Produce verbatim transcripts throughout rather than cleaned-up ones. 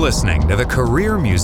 listening to the Career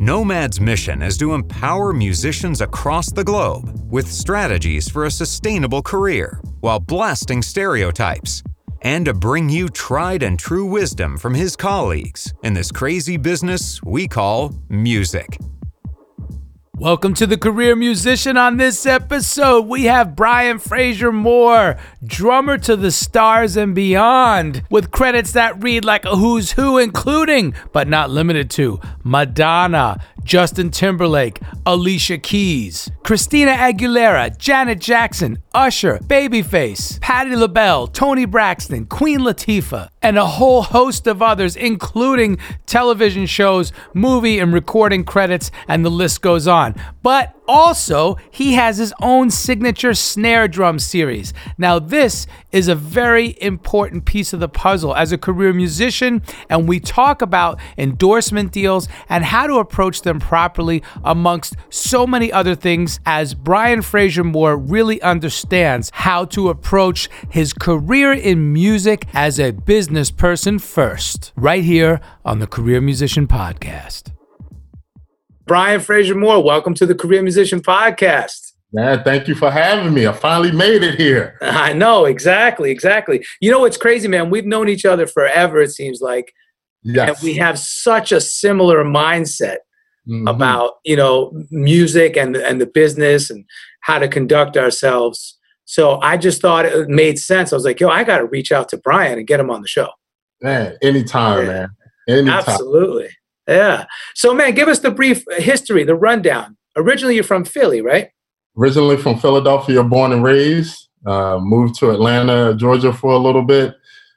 Nomad's mission is to empower musicians across the globe with strategies for a sustainable career while blasting stereotypes, and to bring you tried and true wisdom from his colleagues in this crazy business we call music. Welcome to the Career Musician. On this episode, we have Brian Frasier-Moore, drummer to the stars and beyond, with credits that read like a who's who, including, but not limited to, Madonna, Justin Timberlake, Alicia Keys, Christina Aguilera, Janet Jackson, Usher, Babyface, Patti LaBelle, Toni Braxton, Queen Latifah, and a whole host of others, including television shows, movie and recording credits, and the list goes on. But also, he has his own signature snare drum series. Now, this is a very important piece of the puzzle as a career musician, and we talk about endorsement deals and how to approach them properly, amongst so many other things, as Brian Frasier-Moore really understands how to approach his career in music as a business person first, right here on the Career Musician Podcast. Brian Frasier-Moore, welcome to the Career Musician Podcast. Man, thank you for having me. I finally made it here. I know, exactly, exactly. You know what's crazy, man? We've known each other forever, it seems like. Yes. And we have such a similar mindset mm-hmm. about, you know, music and, and the business and how to conduct ourselves. So I just thought it made sense. I was like, yo, I got to reach out to Brian and get him on the show. Man, anytime, yeah. man. Anytime. Absolutely. Yeah. So, man, give us the brief history, the rundown. Originally, you're from Philly, right? Originally from Philadelphia, born and raised. Uh, moved to Atlanta, Georgia for a little bit,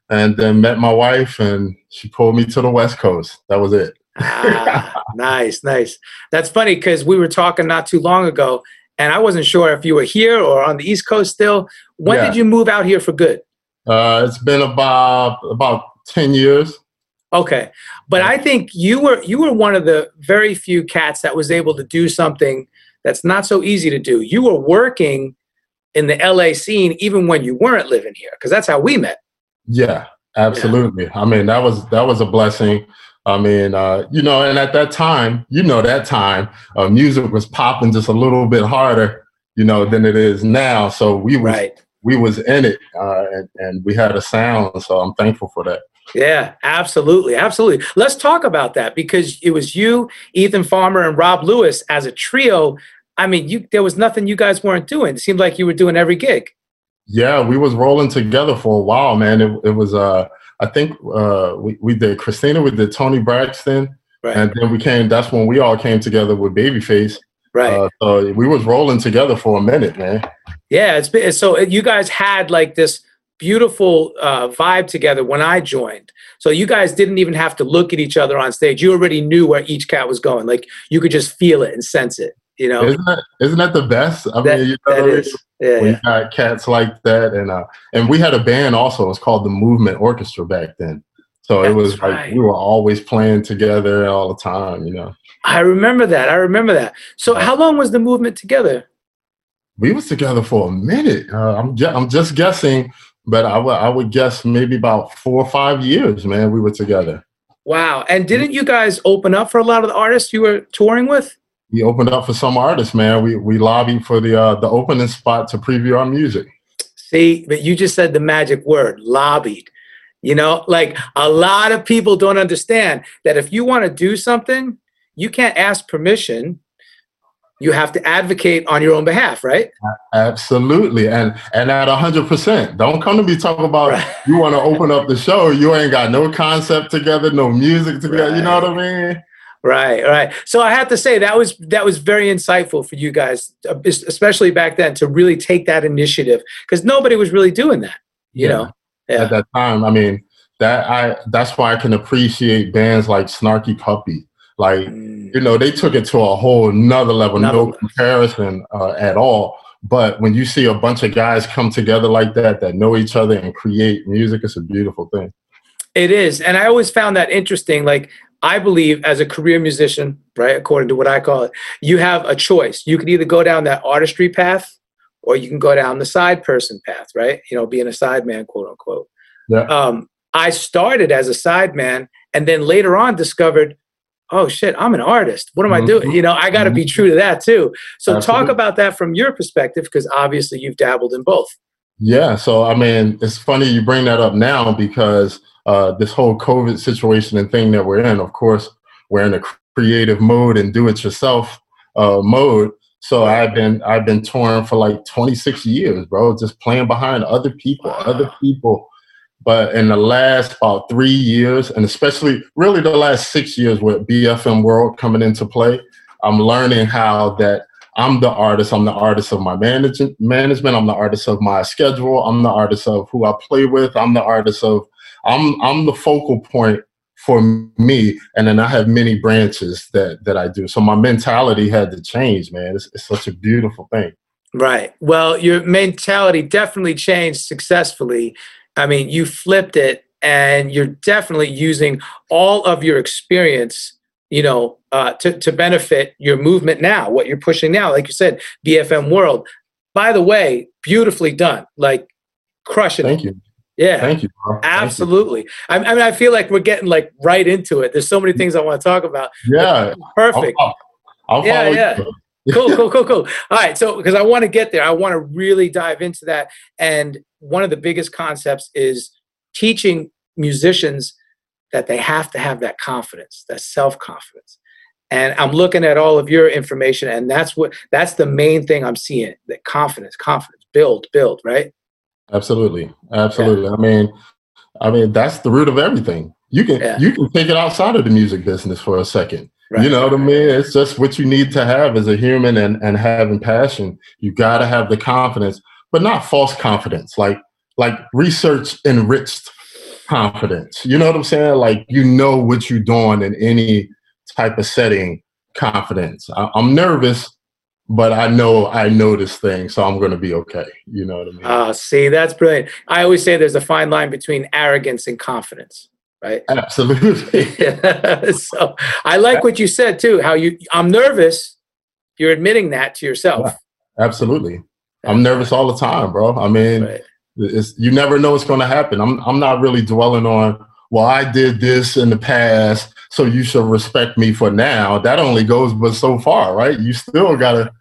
and then met my wife, and she pulled me to the West Coast. That was it. ah, nice, nice. That's funny because we were talking not too long ago, and I wasn't sure if you were here or on the East Coast still. When yeah. did you move out here for good? Uh, it's been about about ten years. Okay. But I think you were you were one of the very few cats that was able to do something that's not so easy to do. You were working in the L A scene even when you weren't living here, because that's how we met. Yeah, absolutely. Yeah. I mean, that was that was a blessing. I mean, uh, you know, and at that time, you know, that time, uh, music was popping just a little bit harder, you know, than it is now. So we was, right. we was in it uh, and, and we had a sound. So I'm thankful for that. Yeah, absolutely. Absolutely. Let's talk about that, because it was you, Ethan Farmer, and Rob Lewis as a trio. I mean, you there was nothing you guys weren't doing. It seemed like you were doing every gig. Yeah, we was rolling together for a while, man. It, it was, uh, I think uh, we, we did Christina, we did Toni Braxton. Right. And then we came, that's when we all came together with Babyface. Right. Uh, so we was rolling together for a minute, man. Yeah, it's been, so you guys had like this beautiful uh, vibe together when I joined. So you guys didn't even have to look at each other on stage. You already knew where each cat was going. Like you could just feel it and sense it, you know? Isn't that, isn't that the best? I that, mean, you know, that is. Yeah, we yeah. got cats like that. And uh, and we had a band also. It's called the Movement Orchestra back then. So That's it was like right. we were always playing together all the time, you know? I remember that. I remember that. So how long was the Movement together? We was together for a minute. Uh, I'm, ju- I'm just guessing. But I, w- I would guess maybe about four or five years, man, we were together. Wow. And didn't you guys open up for a lot of the artists you were touring with? We opened up for some artists, man. We we lobbied for the uh, the opening spot to preview our music. See, but you just said the magic word, lobbied. You know, like a lot of people don't understand that if you want to do something, you can't ask permission. You have to advocate on your own behalf, right? Absolutely. And and at one hundred percent. Don't come to me talking about right. you want to open up the show. You ain't got no concept together, no music together. Right. You know what I mean? Right, right. So I have to say that was that was very insightful for you guys, especially back then, to really take that initiative, because nobody was really doing that, you yeah. know? Yeah. At that time, I mean, that I that's why I can appreciate bands like Snarky Puppy. Like, you know, they took it to a whole nother level, another no one. comparison uh, at all. But when you see a bunch of guys come together like that, that know each other and create music, it's a beautiful thing. It is. And I always found that interesting. Like, I believe as a career musician, right, according to what I call it, you have a choice. You can either go down that artistry path or you can go down the side person path, right? You know, being a side man, quote unquote. Yeah. Um, I started as a side man and then later on discovered, oh shit, I'm an artist. What am mm-hmm. I doing? You know, I got to mm-hmm. be true to that too. So Absolutely. Talk about that from your perspective, because obviously you've dabbled in both. Yeah. So, I mean, it's funny you bring that up now because uh, this whole COVID situation and thing that we're in, of course, we're in a creative mode and do it yourself uh, mode. So I've been, I've been touring for like twenty-six years, bro, just playing behind other people, wow. other people. But in the last about three years, and especially really the last six years with B F M World coming into play, I'm learning how that I'm the artist. I'm the artist of my manage management. I'm the artist of my schedule. I'm the artist of who I play with. I'm the artist of, I'm, I'm the focal point for me. And then I have many branches that, that I do. So my mentality had to change, man. It's, it's such a beautiful thing. Right. Well, your mentality definitely changed successfully. I mean, you flipped it and you're definitely using all of your experience, you know, uh, to, to benefit your movement now, what you're pushing now. Like you said, B F M World, by the way, beautifully done, like crushing it. Thank you. Yeah, thank you, bro. Absolutely. Thank you. I, I mean, I feel like we're getting like right into it. There's so many things I want to talk about. Yeah. Perfect. I'll, I'll yeah, follow yeah. you. Cool, cool, cool, cool. All right. So, because I want to get there, I want to really dive into that. And one of the biggest concepts is teaching musicians that they have to have that confidence, that self-confidence. And I'm looking at all of your information, and that's what, that's the main thing I'm seeing, that confidence, confidence, build, build, right? Absolutely. Absolutely. Yeah. I mean, I mean, that's the root of everything. You can, yeah. you can take it outside of the music business for a second. Right. You know what I mean? It's just what you need to have as a human and, and having passion. You got to have the confidence, but not false confidence, like like research enriched confidence. You know what I'm saying? Like, you know what you're doing in any type of setting, confidence. I, I'm nervous, but I know I know this thing, so I'm going to be okay. You know what I mean? Uh, see, that's brilliant. I always say there's a fine line between arrogance and confidence. Right. Absolutely. So I like what you said too, how you, I'm nervous. You're admitting that to yourself. Yeah, absolutely. I'm nervous all the time, bro. I mean, right. it's, you never know what's going to happen. I'm, I'm not really dwelling on, well, I did this in the past, so you should respect me for now. That only goes but so far, right? You still got to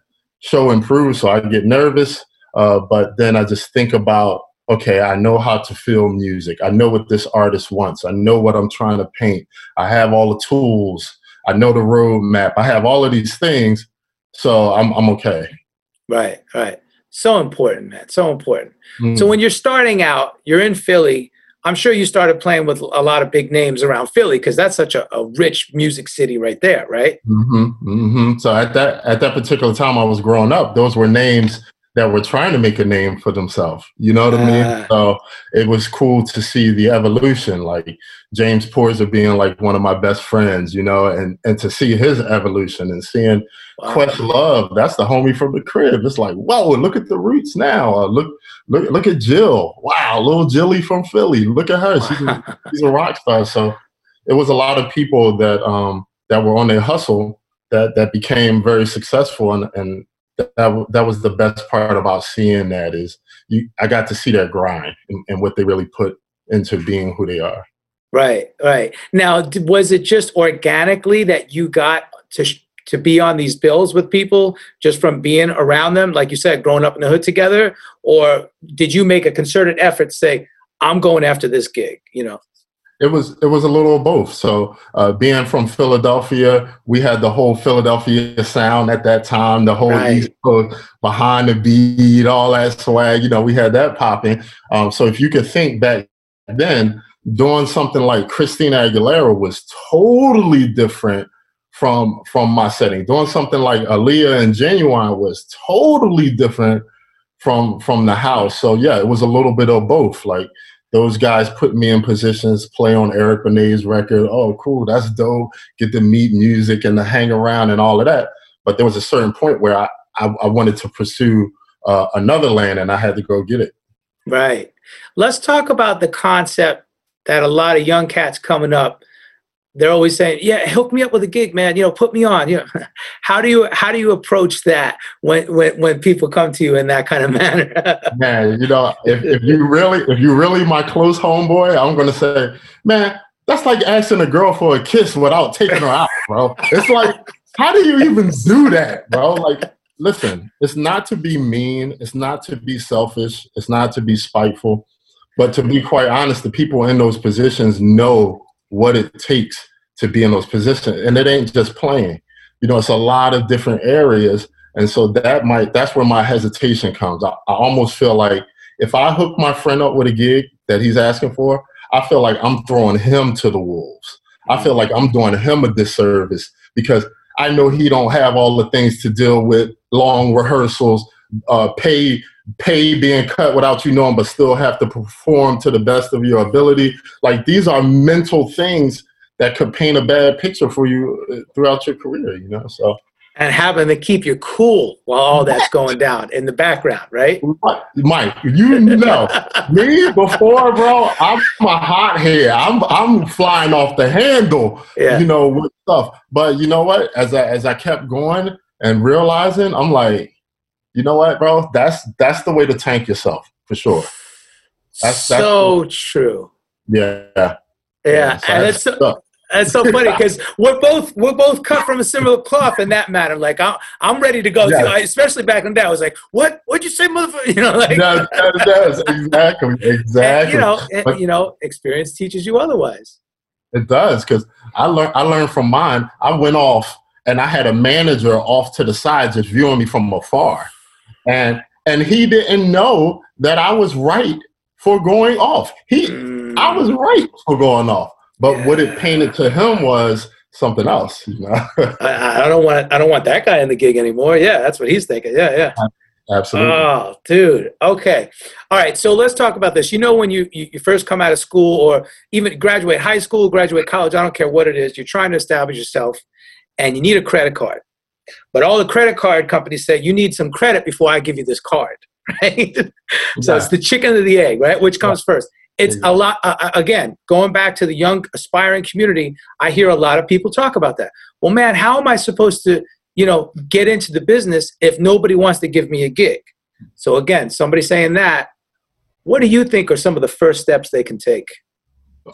show and prove. So I get nervous. Uh, but then I just think about, okay, I know how to feel music. I know what this artist wants. I know what I'm trying to paint. I have all the tools. I know the roadmap. I have all of these things. So I'm, I'm okay. Right, right. So important, man. So important. Mm. So when you're starting out, you're in Philly. I'm sure you started playing with a lot of big names around Philly, because that's such a, a rich music city right there, right? Mm-hmm, mm-hmm. So at that, at that particular time I was growing up, those were names that were trying to make a name for themselves. You know what uh, I mean? So it was cool to see the evolution, like James Poyser being like one of my best friends, you know, and, and to see his evolution and seeing wow. Questlove, that's the homie from the crib. It's like, whoa, look at the Roots now. Uh, look, look, look at Jill. Wow, little Jilly from Philly. Look at her. She's a, she's a rock star. So it was a lot of people that um, that were on their hustle that, that became very successful, and, and That, that was the best part about seeing that is you, I got to see their grind and, and what they really put into being who they are. Right, right. Now, was it just organically that you got to, to be on these bills with people just from being around them, like you said, growing up in the hood together? Or did you make a concerted effort to say, I'm going after this gig, you know? It was, it was a little of both. So uh, being from Philadelphia, we had the whole Philadelphia sound at that time, the whole right. East Coast, behind the beat, all that swag, you know, we had that popping. Um, so if you could think back then, doing something like Christina Aguilera was totally different from, from my setting. Doing something like Aaliyah and Genuine was totally different from, from the house. So yeah, it was a little bit of both. Like, Those guys put me in positions, play on Eric Benet's record. Oh, cool, that's dope. Get to meet music and to hang around and all of that. But there was a certain point where I, I, I wanted to pursue uh, another lane, and I had to go get it. Right. Let's talk about the concept that a lot of young cats coming up, they're always saying, yeah, hook me up with a gig, man. You know, put me on. You know, how do you how do you approach that when when, when people come to you in that kind of manner? Man, you know, if, if you really if you really my close homeboy, I'm gonna say, man, that's like asking a girl for a kiss without taking her out, bro. It's like, how do you even do that, bro? Like, listen, it's not to be mean, it's not to be selfish, it's not to be spiteful, but to be quite honest, the people in those positions know what it takes to be in those positions. And it ain't just playing. You know, it's a lot of different areas. And so that might, that's where my hesitation comes. I, I almost feel like if I hook my friend up with a gig that he's asking for, I feel like I'm throwing him to the wolves. I feel like I'm doing him a disservice because I know he don't have all the things to deal with, long rehearsals, uh, pay pay being cut without you knowing, but still have to perform to the best of your ability. Like, these are mental things that could paint a bad picture for you throughout your career, you know, so. And having to keep you cool while all that's going down in the background, right? Mike, you know, me before, bro, I'm a hothead. I'm, I'm flying off the handle, yeah. You know, with stuff. But you know what, as I, as I kept going and realizing, I'm like, you know what, bro? That's that's the way to tank yourself, for sure. That's, that's so cool. True. Yeah. Yeah. Yeah. So and that's, it's so, that's so funny because we're both we're both cut from a similar cloth in that matter. Like, I'm I'm ready to go. Yes. Too. I, especially back in the day, I was like, "What? What'd you say, motherfucker?" You know, like yes, yes, yes. exactly, exactly. And, you know, and, but, you know, experience teaches you otherwise. It does, because I learned I learned from mine. I went off, and I had a manager off to the side just viewing me from afar. And and he didn't know that I was right for going off. He, mm. I was right for going off. But yeah. What it painted to him was something else. You know? I, I don't want I don't want that guy in the gig anymore. Yeah, that's what he's thinking. Yeah, yeah. Absolutely. Oh, dude. Okay. All right. So let's talk about this. You know, when you, you, you first come out of school or even graduate high school, graduate college, I don't care what it is, you're trying to establish yourself and you need a credit card. But all the credit card companies say, you need some credit before I give you this card, right? Yeah. So it's the chicken or the egg, right? Which comes yeah. first? It's yeah. a lot, uh, again, going back to the young aspiring community, I hear a lot of people talk about that. Well, man, how am I supposed to, you know, get into the business if nobody wants to give me a gig? So again, somebody saying that, what do you think are some of the first steps they can take?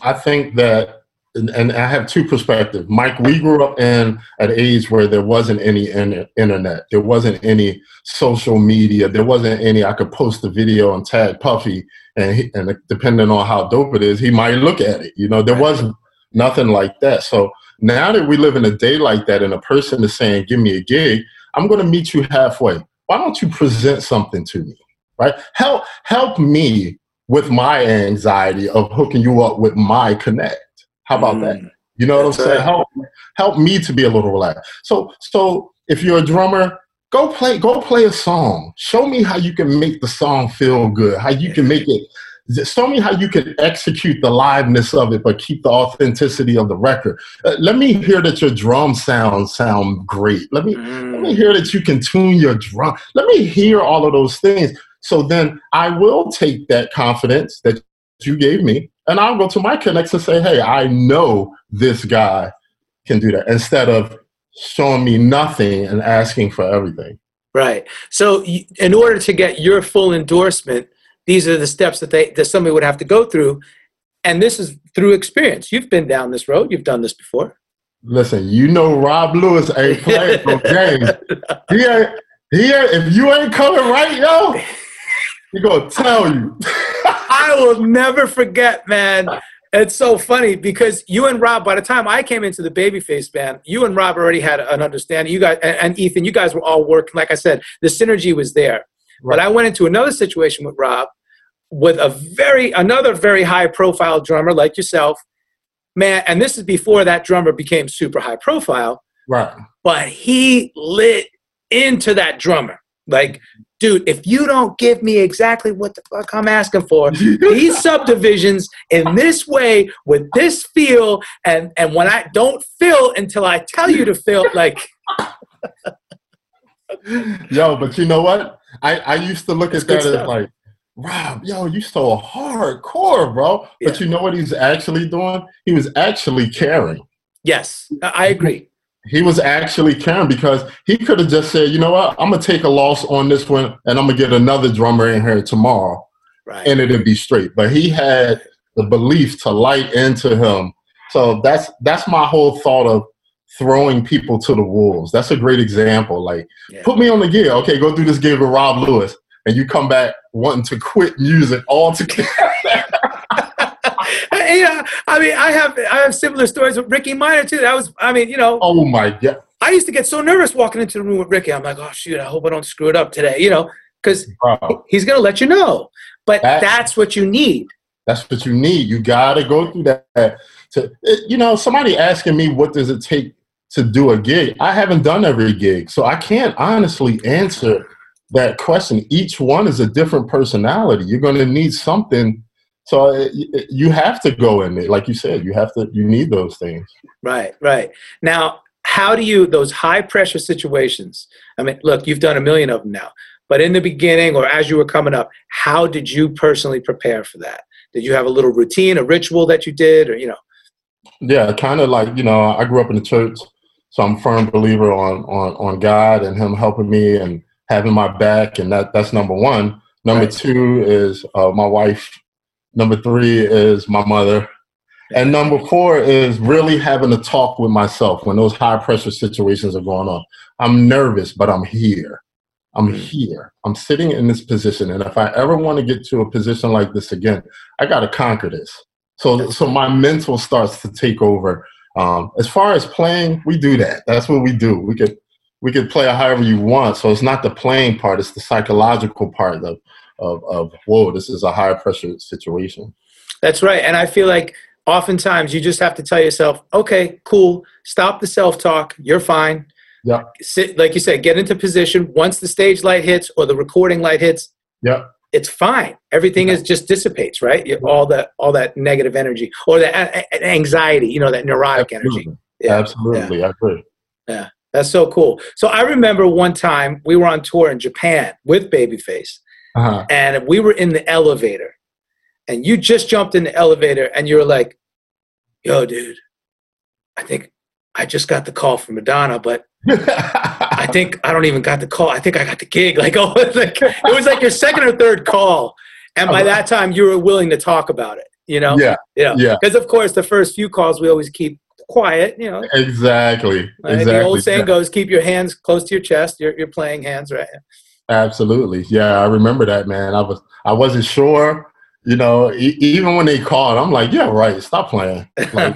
I think that And, and I have two perspectives. Mike, we grew up in an age where there wasn't any in internet. There wasn't any social media. There wasn't any, I could post a video and tag Puffy, and, he, and depending on how dope it is, he might look at it. You know, there wasn't nothing like that. So now that we live in a day like that and a person is saying, give me a gig, I'm going to meet you halfway. Why don't you present something to me, right? Help, help me with my anxiety of hooking you up with my connect. How about mm, that? You know what I'm saying? Right. Help, help me to be a little relaxed. So, so if you're a drummer, go play, go play a song. Show me how you can make the song feel good. How you can make it. Show me how you can execute the liveness of it, but keep the authenticity of the record. Uh, let me hear that your drum sounds sound great. Let me mm. let me hear that you can tune your drum. Let me hear all of those things. So then I will take that confidence that you gave me. And I'll go to my connects and say, hey, I know this guy can do that, instead of showing me nothing and asking for everything. Right. So in order to get your full endorsement, these are the steps that, they, that somebody would have to go through. And this is through experience. You've been down this road. You've done this before. Listen, you know Rob Lewis ain't playing no games. He ain't, he ain't, if you ain't coming right, yo, he gonna tell you. I will never forget, man. It's so funny because you and Rob, by the time I came into the Babyface band, you and Rob already had an understanding. You guys and, and Ethan, you guys were all working. Like I said, the synergy was there. Right. But I went into another situation with Rob, with a very another very high profile drummer like yourself, man. And this is before that drummer became super high profile. Right. But he lit into that drummer, like. dude, if you don't give me exactly what the fuck I'm asking for, these subdivisions in this way with this feel, and, and when I don't feel until I tell you to feel, like. Yo, but you know what? I, I used to look at that as like, Rob, yo, you so hardcore, bro. Yeah. But you know what he's actually doing? He was actually caring. Yes, I agree. He was actually caring, because he could have just said, you know what, I'm going to take a loss on this one and I'm going to get another drummer in here tomorrow. Right. And it'd be straight. But he had the belief to light into him. So that's that's my whole thought of throwing people to the wolves. That's a great example. Like, yeah. Put me on the gear. Okay, go through this gig with Rob Lewis. And you come back wanting to quit music altogether. Yeah, I mean, I have I have similar stories with Ricky Minor too. That was, I mean, you know. Oh my God. I used to get so nervous walking into the room with Ricky. I'm like, oh shoot, I hope I don't screw it up today, you know, because he's gonna let you know. But that, that's what you need. That's what you need. You gotta go through that. To, you know, somebody asking me, what does it take to do a gig? I haven't done every gig, so I can't honestly answer that question. Each one is a different personality. You're gonna need something. So you have to go in there. Like you said, you have to, you need those things. Right, right. Now, how do you, those high pressure situations, I mean, look, you've done a million of them now, but in the beginning or as you were coming up, how did you personally prepare for that? Did you have a little routine, a ritual that you did, or, you know? Yeah, kind of like, you know, I grew up in the church, so I'm a firm believer on, on, on God and him helping me and having my back. And that, that's number one. Number right. two is uh, my wife. Number three is my mother. And number four is really having a talk with myself when those high pressure situations are going on. I'm nervous, but I'm here. I'm here. I'm sitting in this position. And if I ever want to get to a position like this again, I got to conquer this. So, so my mental starts to take over. Um, as far as playing, we do that. That's what we do. We could, we could play however you want. So it's not the playing part. It's the psychological part of Of, of, whoa, this is a high pressure situation. That's right. And I feel like oftentimes you just have to tell yourself, okay, cool. Stop the self-talk. You're fine. Yeah. Sit, like you said, get into position. Once the stage light hits or the recording light hits, yeah, it's fine. Everything yeah. is just dissipates, right? Yeah. All that, all that negative energy or that anxiety, you know, that neurotic Absolutely. energy. Yeah. Absolutely. Yeah. I agree. Yeah. That's so cool. So I remember one time we were on tour in Japan with Babyface. Uh-huh. And we were in the elevator, and you just jumped in the elevator, and you were like, yo, dude, I think I just got the call from Madonna, but I think I don't even got the call. I think I got the gig. Like, oh, it was like, it was like your second or third call. And by that time, you were willing to talk about it, you know? Yeah. Yeah. Because, yeah. of course, the first few calls we always keep quiet, you know? Exactly. Right? Exactly. The old saying yeah. goes, keep your hands close to your chest. You're, you're playing hands, right? Absolutely. Yeah, I remember that, man. I was I wasn't sure, you know, e even when they called, I'm like, yeah, right, stop playing. Like,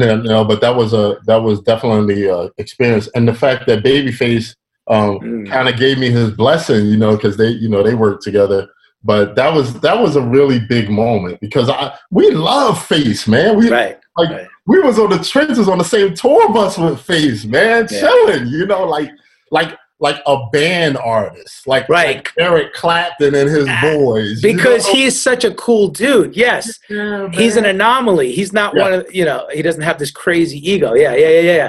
you know, but that was a that was definitely an experience. And the fact that Babyface um mm. kind of gave me his blessing, you know, because they, you know, they worked together. But that was that was a really big moment, because I we love Face, man. We right. like right. we was on the trenches on the same tour bus with Face, man, yeah. chilling, you know, like like like a band artist, like, right. like Eric Clapton and his boys. Because you know? He's such a cool dude, yes. Yeah, he's an anomaly. He's not yeah. one of, you know, he doesn't have this crazy ego. Yeah, yeah, yeah, yeah.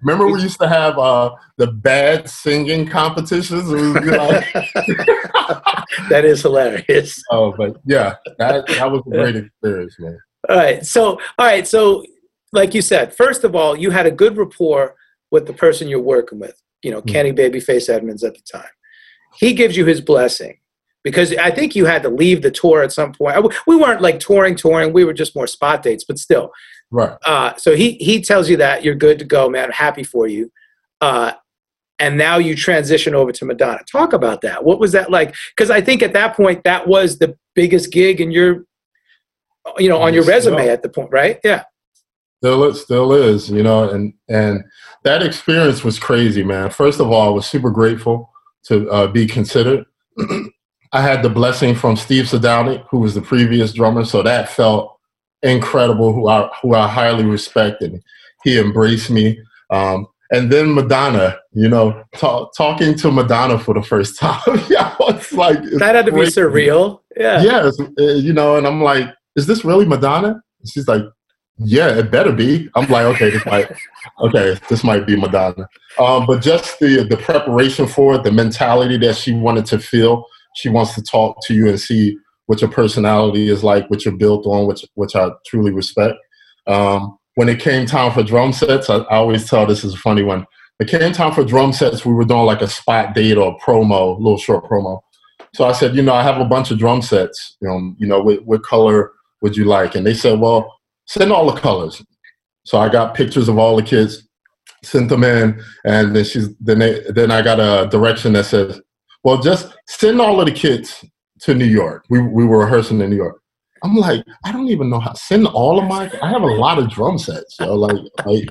Remember we used to have uh, the bad singing competitions? That is hilarious. Oh, but yeah, that, that was a great experience, man. All right. So, all right. So like you said, first of all, you had a good rapport with the person you're working with, you know, Kenny Babyface Edmonds at the time. He gives you his blessing because I think you had to leave the tour at some point. We weren't like touring, touring. We were just more spot dates, but still. Right. Uh, so he, he tells you that you're good to go, man. I'm happy for you. Uh, and now you transition over to Madonna. Talk about that. What was that like? Because I think at that point, that was the biggest gig in your, you know, on your resume at the point, right? Yeah. Still, it still is, you know, and, and that experience was crazy, man. First of all, I was super grateful to uh, be considered. I had the blessing from Steve Sedownik, who was the previous drummer. So that felt incredible, who I who I highly respect, and he embraced me. Um, and then Madonna, you know, talk, talking to Madonna for the first time, yeah, it's like it's that had to crazy. Be surreal. Yeah, yes, yeah, you know, and I'm like, is this really Madonna? And she's like, yeah, it better be. I'm like, okay, this might, okay, this might be Madonna. Um, but just the the preparation for it, the mentality that she wanted to feel, she wants to talk to you and see what your personality is like, what you're built on, which which I truly respect. Um, when it came time for drum sets, I, I always tell this is a funny one. When it came time for drum sets, we were doing like a spot date or a promo, a little short promo. So I said, you know, I have a bunch of drum sets. You know, you know what, what color would you like? And they said, well, send all the colors. So I got pictures of all the kids, sent them in, and then she's then they, then I got a direction that says, well, just send all of the kids to New York. We we were rehearsing in New York. I'm like, I don't even know how to send all of my, I have a lot of drum sets. So like, like,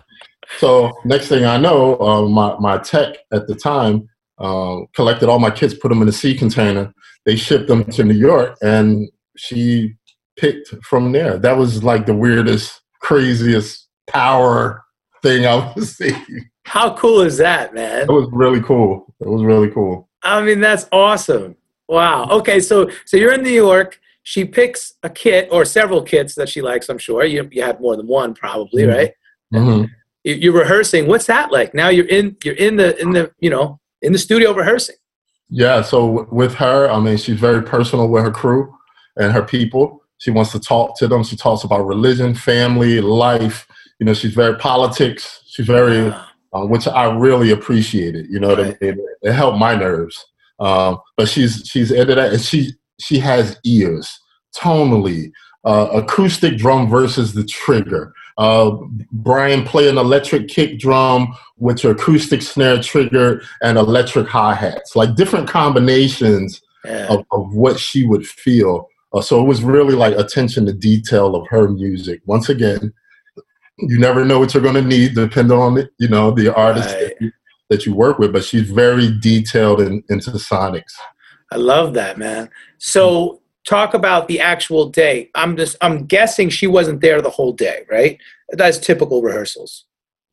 so next thing I know, uh, my, my tech at the time uh, collected all my kids, put them in a sea container. They shipped them to New York and she picked from there. That was like the weirdest, craziest power thing I've seen. How cool is that, man? It was really cool. It was really cool. I mean, that's awesome. Wow. Okay, so so you're in New York. She picks a kit or several kits that she likes, I'm sure. You you had more than one probably, mm-hmm. right? Mm-hmm. You're rehearsing. What's that like? Now you're in you're in the in the, you know, in the studio rehearsing. Yeah, so with her, I mean, she's very personal with her crew and her people. She wants to talk to them. She talks about religion, family, life. You know, she's very politics. She's very wow. uh, which I really appreciated, you know, right. it, it helped my nerves. Um, but she's she's into that, and she she has ears, tonally, uh, acoustic drum versus the trigger. Uh, Brian, play an electric kick drum with your acoustic snare trigger and electric hi-hats, like different combinations yeah. of, of what she would feel. Uh, so it was really like attention to detail of her music. Once again, you never know what you're going to need, depending on the, you know the artist. Right. that you work with, but she's very detailed in, into sonics. I love that, man. So talk about the actual day. I'm just, I'm guessing she wasn't there the whole day, right? That's typical rehearsals.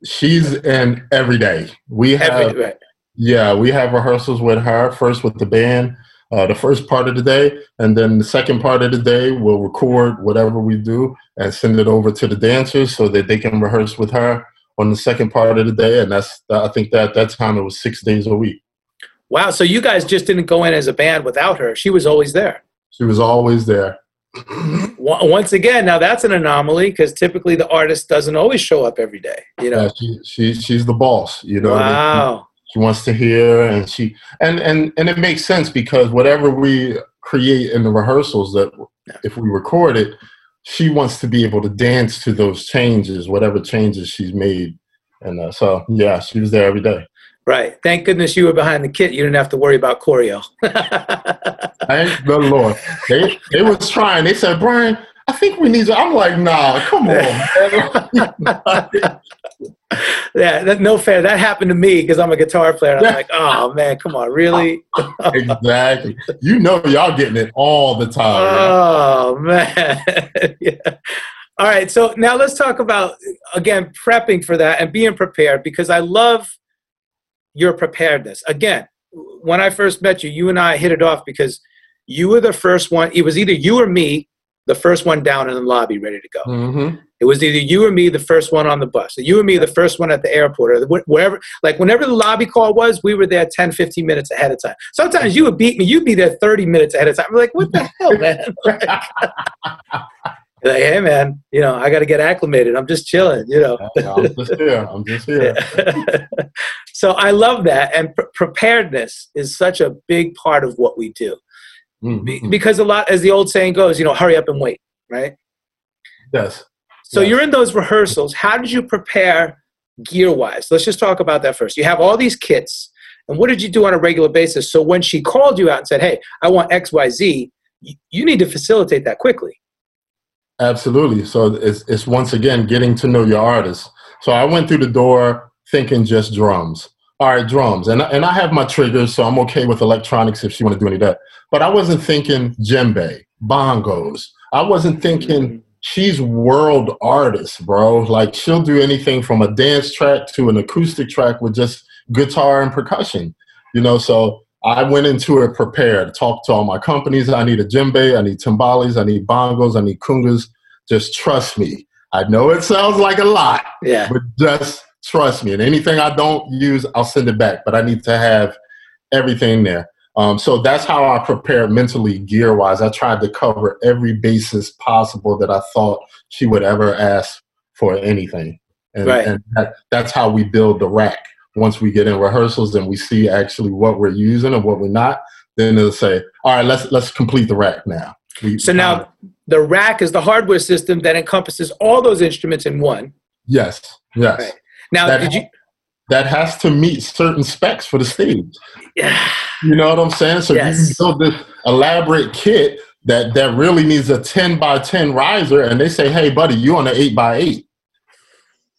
She's in every day. We have, every, right. yeah, we have rehearsals with her, first with the band, uh, the first part of the day, and then the second part of the day, we'll record whatever we do and send it over to the dancers so that they can rehearse with her on the second part of the day, and that's I think that at that time it was six days a week. Wow, so you guys just didn't go in as a band without her. She was always there. She was always there. Once again, now that's an anomaly because typically the artist doesn't always show up every day. You know, yeah, she, she she's the boss. You know, wow. I mean, she wants to hear, and she and, and and it makes sense because whatever we create in the rehearsals, that if we record it, she wants to be able to dance to those changes, whatever changes she's made. And uh, so, yeah, she was there every day. Right. Thank goodness you were behind the kit. You didn't have to worry about choreo. Thank the Lord. They, they was trying. They said, Brian, I think we need to. I'm like, nah, come on. Man. Yeah, that's no fair. That happened to me because I'm a guitar player. I'm like, oh man, come on, really? Exactly. You know, y'all getting it all the time. Oh man. Yeah. All right. So now let's talk about again prepping for that and being prepared, because I love your preparedness. Again, when I first met you, you and I hit it off because you were the first one. It was either you or me, the first one down in the lobby, ready to go. Mm-hmm. It was either you or me, the first one on the bus, or you and me, the first one at the airport, or wherever. Like whenever the lobby call was, we were there ten, fifteen minutes ahead of time. Sometimes you would beat me. You'd be there thirty minutes ahead of time. I'm like, what the hell, man? Like, like, hey, man, you know, I got to get acclimated. I'm just chilling, you know. I'm just here. I'm just here. So I love that. And pre- preparedness is such a big part of what we do. Mm-hmm. Because a lot, as the old saying goes, you know, hurry up and wait, right? Yes. So yes. You're in those rehearsals. How did you prepare gear-wise? Let's just talk about that first. You have all these kits, and what did you do on a regular basis? So when she called you out and said, hey, I want X, Y, Z, you need to facilitate that quickly. Absolutely. So it's, it's once again getting to know your artist. So I went through the door thinking just drums. All right, drums. And, and I have my triggers, so I'm okay with electronics if she want to do any of that. But I wasn't thinking djembe, bongos. I wasn't thinking she's world artist, bro. Like she'll do anything from a dance track to an acoustic track with just guitar and percussion, you know? So I went into it prepared, talked to all my companies. I need a djembe, I need timbales, I need bongos, I need congas. Just trust me. I know it sounds like a lot, yeah, but just trust me. And anything I don't use, I'll send it back, but I need to have everything there. Um, so that's how I prepared mentally, gear-wise. I tried to cover every basis possible that I thought she would ever ask for anything. And, right. and that, that's how we build the rack. Once we get in rehearsals and we see actually what we're using and what we're not, then they'll say, all right, let's let's complete the rack now. We, so now uh, the rack is the hardware system that encompasses all those instruments in one. Yes, yes. Right. Now, that, did you... that has to meet certain specs for the stage. Yeah. You know what I'm saying? So yes. You can build this elaborate kit that, that really needs a ten by ten riser, and they say, hey, buddy, you on an eight by eight.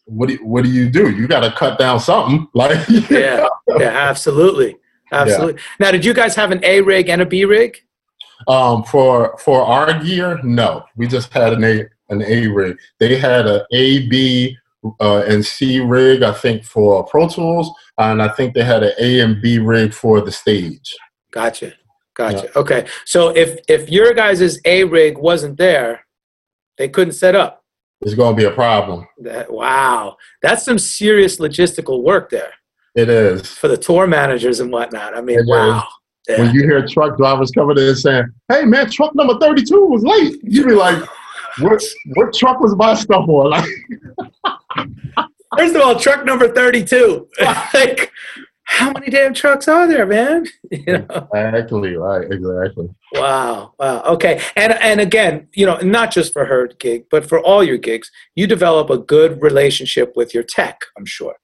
What do, what do you do? You got to cut down something. Like yeah. yeah, absolutely. Absolutely. Yeah. Now, did you guys have an A rig and a B rig? Um, for for our gear, no. We just had an A, an A rig. They had an A, B, Uh, and C rig, I think, for Pro Tools, and I think they had an A and B rig for the stage. Gotcha, gotcha. Yeah. Okay, so if if your guys' A rig wasn't there, they couldn't set up. It's going to be a problem. That, wow, that's some serious logistical work there. It is. For the tour managers and whatnot. I mean, it wow. Is. Yeah. When you hear truck drivers coming in saying, hey, man, truck number thirty-two was late, you be like, what, what truck was my stuff on? Like... First of all, truck number thirty-two. Like, how many damn trucks are there, man? You know? Exactly, right, exactly. Wow, wow, okay. And and again, you know, not just for her gig, but for all your gigs, you develop a good relationship with your tech, I'm sure.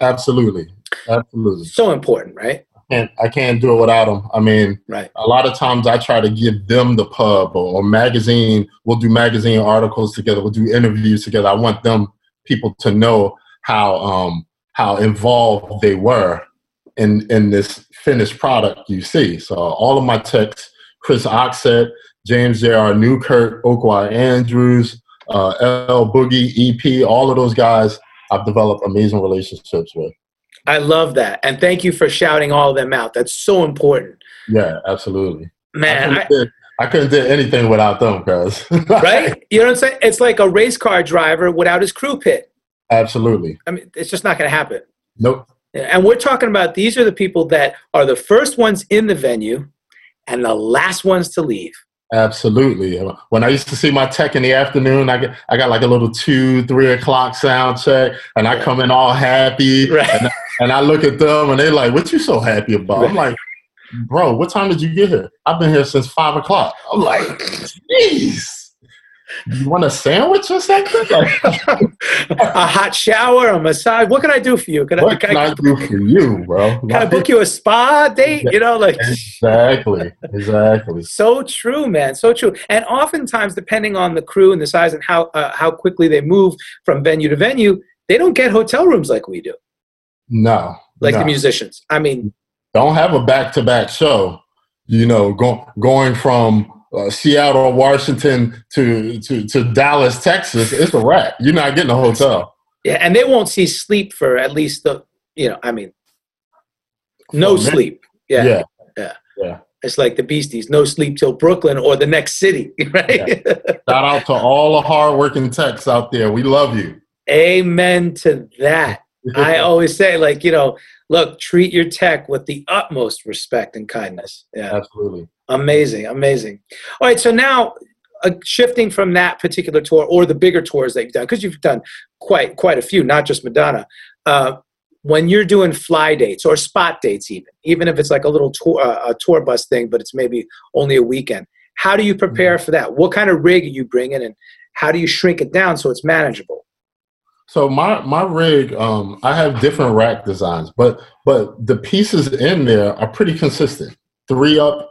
Absolutely, absolutely. So important, right? I can't, I can't do it without them. I mean, right. A lot of times I try to give them the pub or, or magazine. We'll do magazine articles together. We'll do interviews together. I want them people to know how um, how involved they were in in this finished product you see. So all of my techs, Chris Oxett, James J R. Newkirk, Okwai Andrews, uh, L. Boogie, E P, all of those guys I've developed amazing relationships with. I love that. And thank you for shouting all of them out. That's so important. Yeah, absolutely. Man, I couldn't, I, I couldn't do anything without them, cuz. Right? You know what I'm saying? It's like a race car driver without his crew pit. Absolutely. I mean, it's just not going to happen. Nope. And we're talking about these are the people that are the first ones in the venue and the last ones to leave. Absolutely. When I used to see my tech in the afternoon, I get, I got like a little two, three o'clock sound check, and I come in all happy, right. and, and I look at them, and they're like, "What you so happy about?" Right. I'm like, "Bro, what time did you get here?" I've been here since five o'clock. I'm like, "Jeez." you want a sandwich or something? A hot shower, a massage. What can I do for you? Can what I, can, can I, I do for you, bro? Can I book you a spa date? You know, like exactly, exactly. So true, man. So true. And oftentimes, depending on the crew and the size and how uh, how quickly they move from venue to venue, they don't get hotel rooms like we do. No, like no. The musicians. I mean, don't have a back to back show. You know, go, going from. Uh, Seattle, Washington to, to, to Dallas, Texas, it's a wrap. You're not getting a hotel. Yeah, and they won't see sleep for at least the, you know, I mean, no sleep. Yeah. Yeah. Yeah. yeah. It's like the Beasties, no sleep till Brooklyn or the next city, right? Yeah. Shout out to all the hardworking techs out there. We love you. Amen to that. I always say, like, you know, look, treat your tech with the utmost respect and kindness. Yeah. Absolutely. Amazing, amazing. All right, so now uh, shifting from that particular tour or the bigger tours that you've done, because you've done quite quite a few, not just Madonna. Uh, when you're doing fly dates or spot dates, even even if it's like a little tour, uh, a tour bus thing, but it's maybe only a weekend. How do you prepare for that? What kind of rig are you bringing, and how do you shrink it down so it's manageable? So my my rig, um, I have different rack designs, but but the pieces in there are pretty consistent. Three up.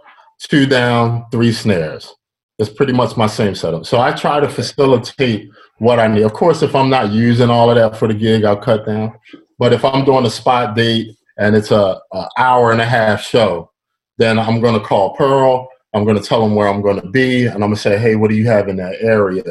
Two down, three snares. It's pretty much my same setup. So I try to facilitate what I need. Of course, if I'm not using all of that for the gig, I'll cut down. But if I'm doing a spot date and it's a, a hour and a half show, then I'm going to call Pearl. I'm going to tell them where I'm going to be. And I'm going to say, hey, what do you have in that area?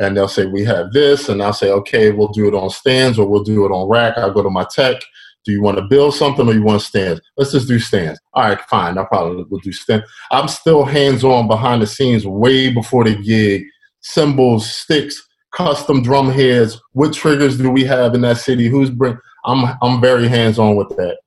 And they'll say, we have this. And I'll say, okay, we'll do it on stands or we'll do it on rack. I'll go to my tech. Do you want to build something or you want stands? Let's just do stands. All right, fine. I probably will do stands. I'm still hands-on behind the scenes way before the gig. Cymbals, sticks, custom drum heads. What triggers do we have in that city? Who's bring? I'm I'm very hands-on with that.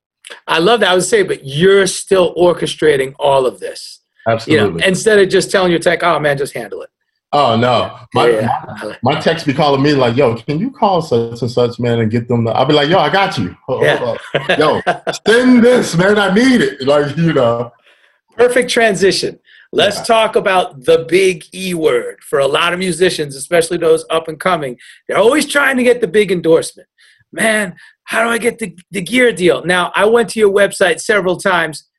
I love that. I would say, but you're still orchestrating all of this. Absolutely. You know, instead of just telling your tech, oh man, just handle it. Oh no, my, yeah. my my techs be calling me like, yo, can you call such and such, man, and get them? The, I'll be like, yo, I got you. Hold, yeah. hold yo, send this, man. I need it. Like, you know. Perfect transition. Let's yeah. talk about the big E word for a lot of musicians, especially those up and coming. They're always trying to get the big endorsement. Man, how do I get the, the gear deal? Now, I went to your website several times.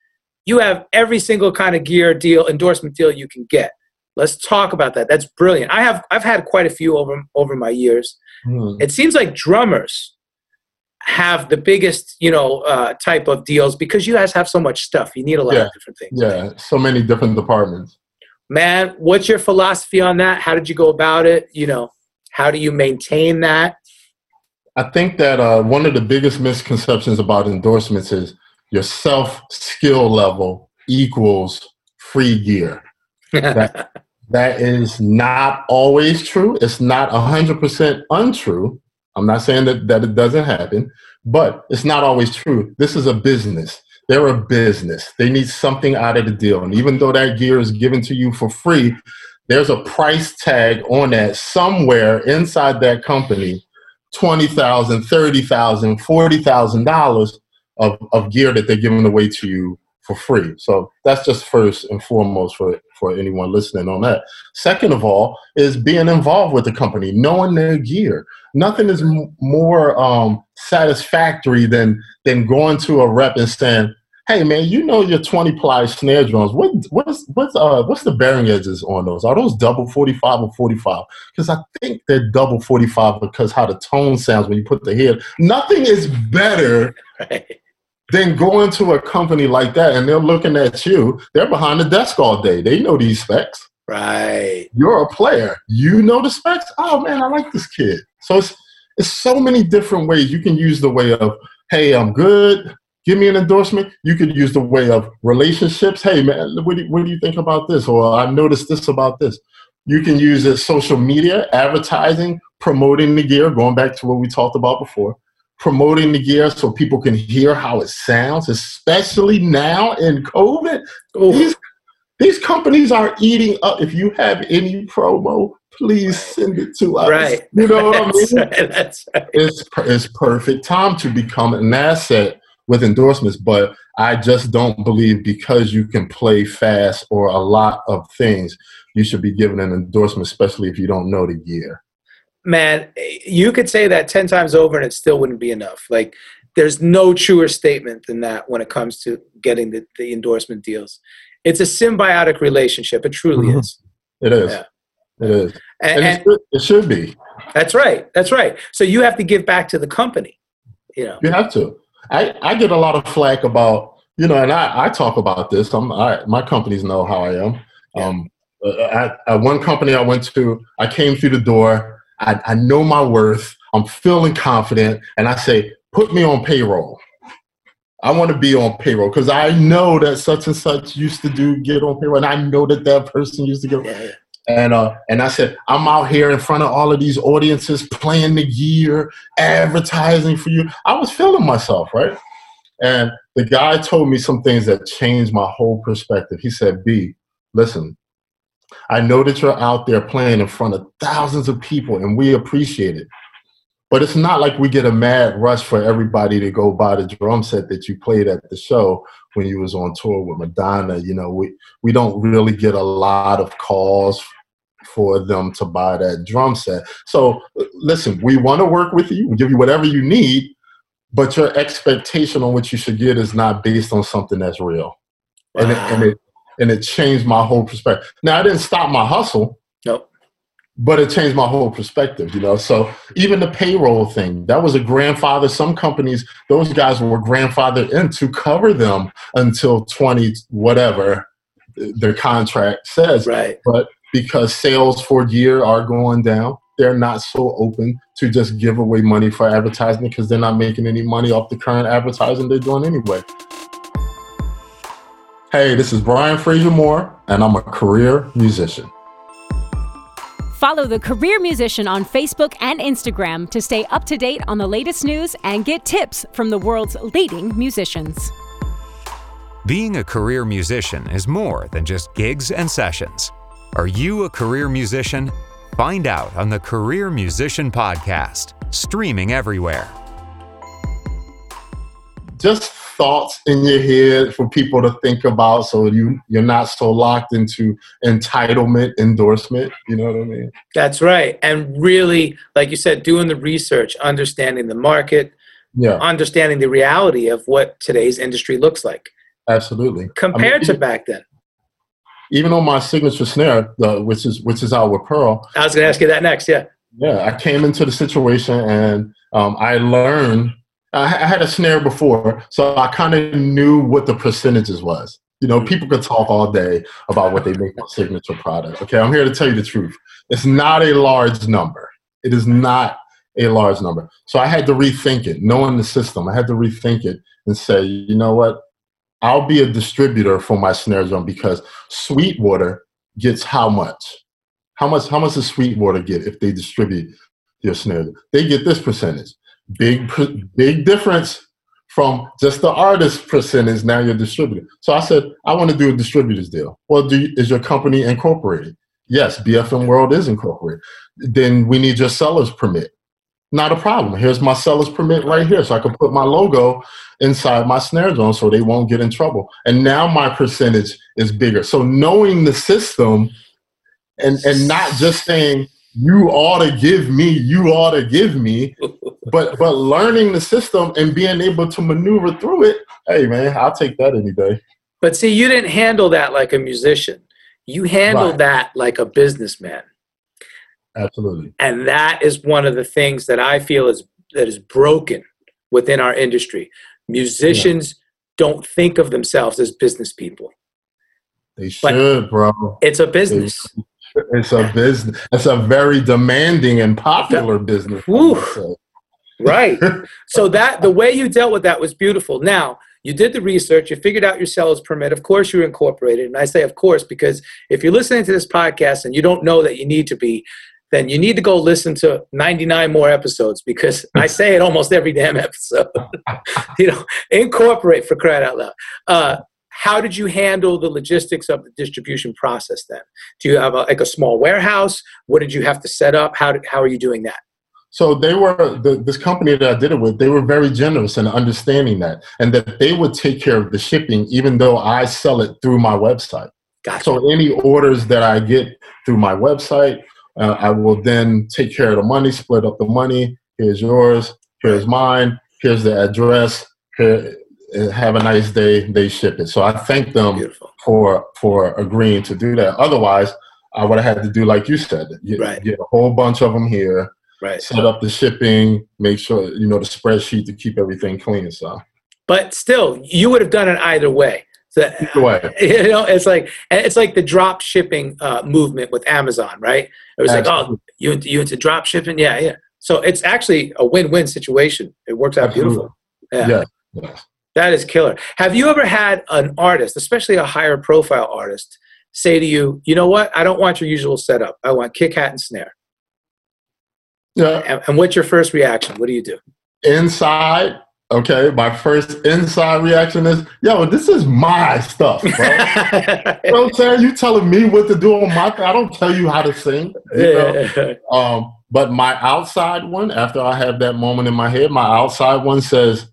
You have every single kind of gear deal, endorsement deal you can get. Let's talk about that. That's brilliant. I have I've had quite a few over over my years. Mm. It seems like drummers have the biggest, you know, uh, type of deals because you guys have so much stuff. You need a lot yeah. of different things. Yeah, so many different departments. Man, what's your philosophy on that? How did you go about it? You know, how do you maintain that? I think that uh, one of the biggest misconceptions about endorsements is your self-skill level equals free gear. that, that is not always true. It's not one hundred percent untrue. I'm not saying that, that it doesn't happen, but it's not always true. This is a business. They're a business. They need something out of the deal. And even though that gear is given to you for free, there's a price tag on that somewhere inside that company, twenty thousand dollars, thirty thousand dollars, forty thousand dollars of, of gear that they're giving away to you for free. So that's just first and foremost for, for anyone listening on that. Second of all is being involved with the company, knowing their gear. Nothing is m more um, satisfactory than, than going to a rep and saying, hey man, you know your twenty ply snare drums. What, what's, what's, uh, what's the bearing edges on those? Are those double forty-five or forty-five? Because I think they're double forty-five because how the tone sounds when you put the head. Nothing is better right. Then go into a company like that and they're looking at you, they're behind the desk all day. They know these specs. Right. You're a player. You know the specs. Oh, man, I like this kid. So it's, it's so many different ways. You can use the way of, hey, I'm good. Give me an endorsement. You could use the way of relationships. Hey, man, what do you, what do you think about this? Or I noticed this about this. You can use it social media, advertising, promoting the gear, going back to what we talked about before. Promoting the gear so people can hear how it sounds, especially now in COVID. These, these companies are eating up. If you have any promo, please send it to us. Right. You know what I mean? That's right. It's, it's perfect time to become an asset with endorsements, but I just don't believe because you can play fast or a lot of things, you should be given an endorsement, especially if you don't know the year. Man, you could say that ten times over and it still wouldn't be enough. Like, there's no truer statement than that when it comes to getting the, the endorsement deals. It's a symbiotic relationship. It truly mm-hmm. is. It is. Yeah. It is. And, and, and it, should, it should be. That's right. That's right. So you have to give back to the company. You know. You have to. I, I get a lot of flack about, you know, and I, I talk about this. I'm, I, my companies know how I am. Yeah. Um, at, at one company I went to, I came through the door. I, I know my worth, I'm feeling confident, and I say, put me on payroll. I want to be on payroll because I know that such and such used to do get on payroll, and I know that that person used to get on payroll. And, uh, and I said, I'm out here in front of all of these audiences playing the year, advertising for you. I was feeling myself, right? And the guy told me some things that changed my whole perspective. He said, B, listen, I know that you're out there playing in front of thousands of people, and we appreciate it. But it's not like we get a mad rush for everybody to go buy the drum set that you played at the show when you was on tour with Madonna. You know, we, we don't really get a lot of calls for them to buy that drum set. So, listen, we want to work with you. We'll give you whatever you need, but your expectation on what you should get is not based on something that's real. And it, and it And it changed my whole perspective. Now, I didn't stop my hustle, nope. but it changed my whole perspective, you know? So even the payroll thing, that was a grandfather. Some companies, those guys were grandfathered in to cover them until twenty, whatever their contract says. Right. But because sales for year are going down, they're not so open to just give away money for advertising because they're not making any money off the current advertising they're doing anyway. Hey, this is Brian Frasier-Moore, and I'm a career musician. Follow The Career Musician on Facebook and Instagram to stay up to date on the latest news and get tips from the world's leading musicians. Being a career musician is more than just gigs and sessions. Are you a career musician? Find out on the Career Musician podcast, streaming everywhere. Just thoughts in your head for people to think about so you, you're not so locked into entitlement, endorsement, you know what I mean? That's right. And really, like you said, doing the research, understanding the market, yeah. understanding the reality of what today's industry looks like. Absolutely. Compared I mean, to even, back then. Even on my signature snare, uh, which is which is out with Pearl. I was going to ask you that next, yeah. Yeah, I came into the situation and um, I learned I had a snare before, so I kind of knew what the percentages was. You know, people could talk all day about what they make on signature product. Okay, I'm here to tell you the truth. It's not a large number. It is not a large number. So I had to rethink it, knowing the system. I had to rethink it and say, you know what? I'll be a distributor for my snare drum because Sweetwater gets how much? How much, how much does Sweetwater get if they distribute your snare drum? They get this percentage. Big, big difference from just the artist percentage. Now you're distributed. So I said, I want to do a distributor's deal. Well, do you, is your company incorporated? Yes, B F M World is incorporated. Then we need your seller's permit. Not a problem. Here's my seller's permit right here. So I can put my logo inside my snare drum so they won't get in trouble. And now my percentage is bigger. So knowing the system and, and not just saying, you ought to give me, you ought to give me, but but learning the system and being able to maneuver through it, hey, man, I'll take that any day. But see, you didn't handle that like a musician. You handled right. that like a businessman. Absolutely. And that is one of the things that I feel is that is broken within our industry. Musicians yeah. don't think of themselves as business people. They should, but bro. It's a business. It's a business. It's a very demanding and popular business. Right. So that the way you dealt with that was beautiful. Now, you did the research. You figured out your seller's permit. Of course, you were incorporated. And I say, of course, because if you're listening to this podcast and you don't know that you need to be, then you need to go listen to ninety-nine more episodes because I say it almost every damn episode. You know, incorporate for crying out loud. Uh, How did you handle the logistics of the distribution process then? Do you have a, like a small warehouse? What did you have to set up? How did, how are you doing that? So they were, the, this company that I did it with, they were very generous in understanding that, and that they would take care of the shipping, even though I sell it through my website. Gotcha. So any orders that I get through my website, uh, I will then take care of the money, split up the money. Here's yours. Here's mine. Here's the address. Here, have a nice day. They ship it. So I thank them Beautiful. for for agreeing to do that. Otherwise, I would have had to do like you said. Get, right. get a whole bunch of them here. Right. Set up the shipping, make sure, you know, the spreadsheet to keep everything clean. So, but still, you would have done it either way. So, either way. You know, it's like, it's like the drop shipping uh, movement with Amazon, right? It was Absolutely. like, oh, you into, you into drop shipping? Yeah, yeah. So it's actually a win-win situation. It works out Absolutely. beautiful. Yeah. Yeah. yeah. That is killer. Have you ever had an artist, especially a higher profile artist, say to you, you know what? I don't want your usual setup. I want kick, hat, and snare. Yeah. And what's your first reaction? What do you do? Inside, okay, my first inside reaction is, yo, this is my stuff, bro. You know what I'm saying? You telling me what to do on my thing. I don't tell you how to sing. You yeah. know? Um, but my outside one, after I have that moment in my head, my outside one says,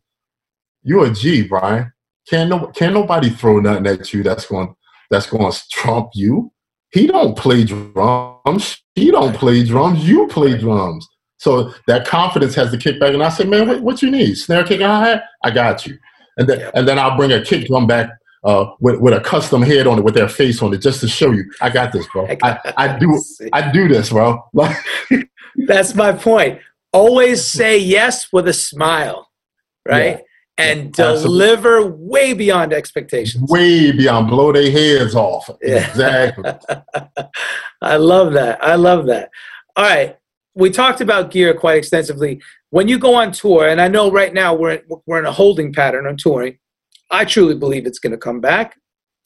you're a G, Brian. Can't, no, can't nobody throw nothing at you that's going that's going to trump you. He don't play drums. He don't play drums. You play drums. So that confidence has to kick back. And I said, man, what, what you need? Snare, kick, hi-hat? I got you. And then, and then I'll bring a kick drum back uh, with, with a custom head on it, with their face on it, just to show you, I got this, bro. I, I, do, I do this, bro. That's my point. Always say yes with a smile, right? Yeah. And deliver Absolutely. way beyond expectations. Way beyond. Blow their heads off. Yeah. Exactly. I love that. I love that. All right. We talked about gear quite extensively. When you go on tour, and I know right now we're in, we're in a holding pattern on touring, I truly believe it's going to come back.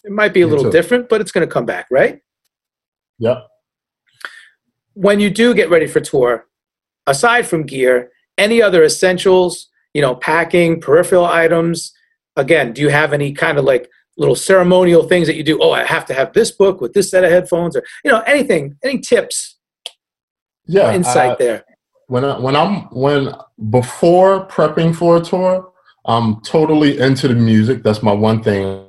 It might be a Me little too. different, but it's going to come back, right? Yep. When you do get ready for tour, aside from gear, any other essentials, you know, packing, peripheral items. Again, do you have any kind of like little ceremonial things that you do? Oh, I have to have this book with this set of headphones, or, you know, anything, any tips? Yeah. Insight I, there. When I, when I'm, when before prepping for a tour, I'm totally into the music. That's my one thing.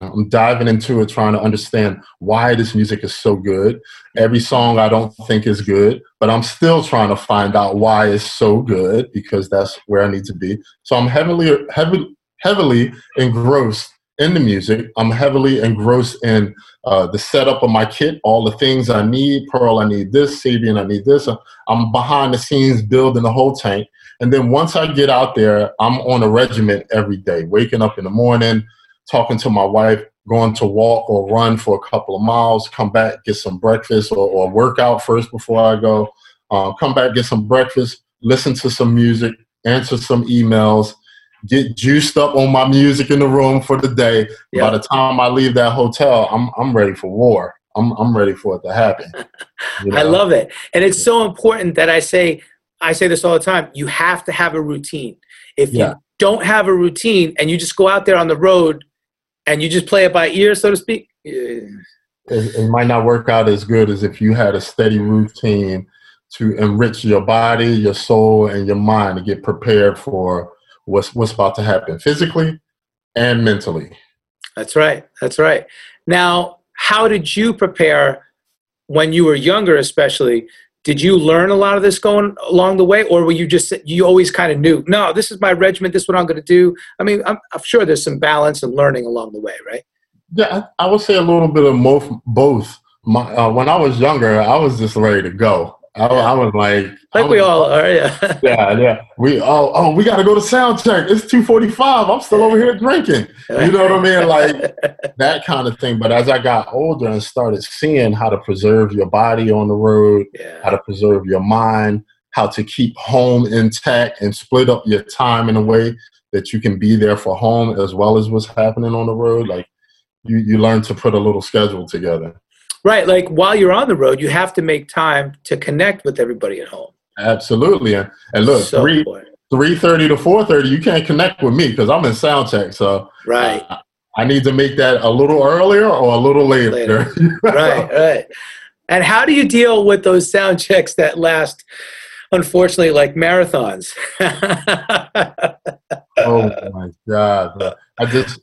I'm diving into it, trying to understand why this music is so good. Every song I don't think is good, but I'm still trying to find out why it's so good, because that's where I need to be. So I'm heavily, heavily, heavily engrossed in the music. I'm heavily engrossed in uh, the setup of my kit, all the things I need. Pearl, I need this. Sabian, I need this. I'm behind the scenes building the whole tank. And then once I get out there, I'm on a regiment every day, waking up in the morning, talking to my wife, going to walk or run for a couple of miles, come back, get some breakfast, or, or work out first before I go, uh, come back, get some breakfast, listen to some music, answer some emails, get juiced up on my music in the room for the day. Yeah. By the time I leave that hotel, I'm, I'm ready for war. I'm, I'm ready for it to happen. You know? I love it. And it's so important that I say, I say this all the time, you have to have a routine. If yeah. you don't have a routine and you just go out there on the road, and you just play it by ear, so to speak? It, it might not work out as good as if you had a steady routine to enrich your body, your soul, and your mind to get prepared for what's, what's about to happen physically and mentally. That's right. That's right. Now, how did you prepare when you were younger, especially? Did you learn a lot of this going along the way, or were you just, you always kind of knew, no, this is my regiment, this is what I'm going to do? I mean, I'm, I'm sure there's some balance and learning along the way, right? Yeah, I, I would say a little bit of both. My, uh, when I was younger, I was just ready to go. I, yeah. I was like... Like was, we all are, yeah. yeah, yeah. We all, oh, we got to go to sound check. It's two forty-five. I'm still over here drinking. You know what I mean? Like that kind of thing. But as I got older and started seeing how to preserve your body on the road, yeah. how to preserve your mind, how to keep home intact and split up your time in a way that you can be there for home as well as what's happening on the road, like you, you learn to put a little schedule together. Right, like while you're on the road, you have to make time to connect with everybody at home. Absolutely, and look, so three three thirty to four thirty, you can't connect with me because I'm in sound check. So right, I, I need to make that a little earlier or a little later. later. Right, right. And how do you deal with those sound checks that last? unfortunately, like marathons. Oh my God. I just,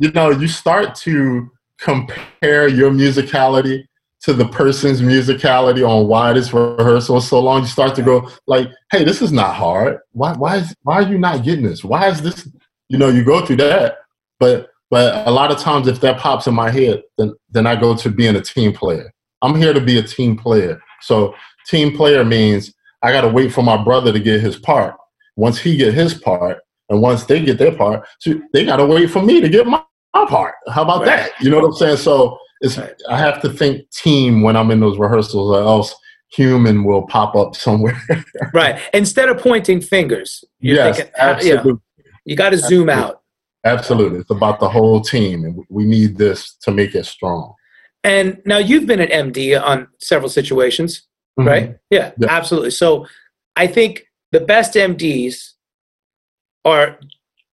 you know, you start to compare your musicality to the person's musicality on why this rehearsal is so long. You start to go like, hey, this is not hard. Why, why, is, why are you not getting this? Why is this, you know, you go through that. But, but a lot of times if that pops in my head, then, then I go to being a team player. I'm here to be a team player. So team player means I got to wait for my brother to get his part. Once he get his part, and once they get their part, so they got to wait for me to get my, my part. How about right. that? You know what I'm saying? So it's, right. I have to think team when I'm in those rehearsals, or else human will pop up somewhere. Right. Instead of pointing fingers. You're yes, thinking, absolutely. You know, you got to zoom out. Absolutely. It's about the whole team, and we need this to make it strong. And now you've been an M D on several situations, mm-hmm. right? Yeah, yeah, absolutely. So I think the best M Ds are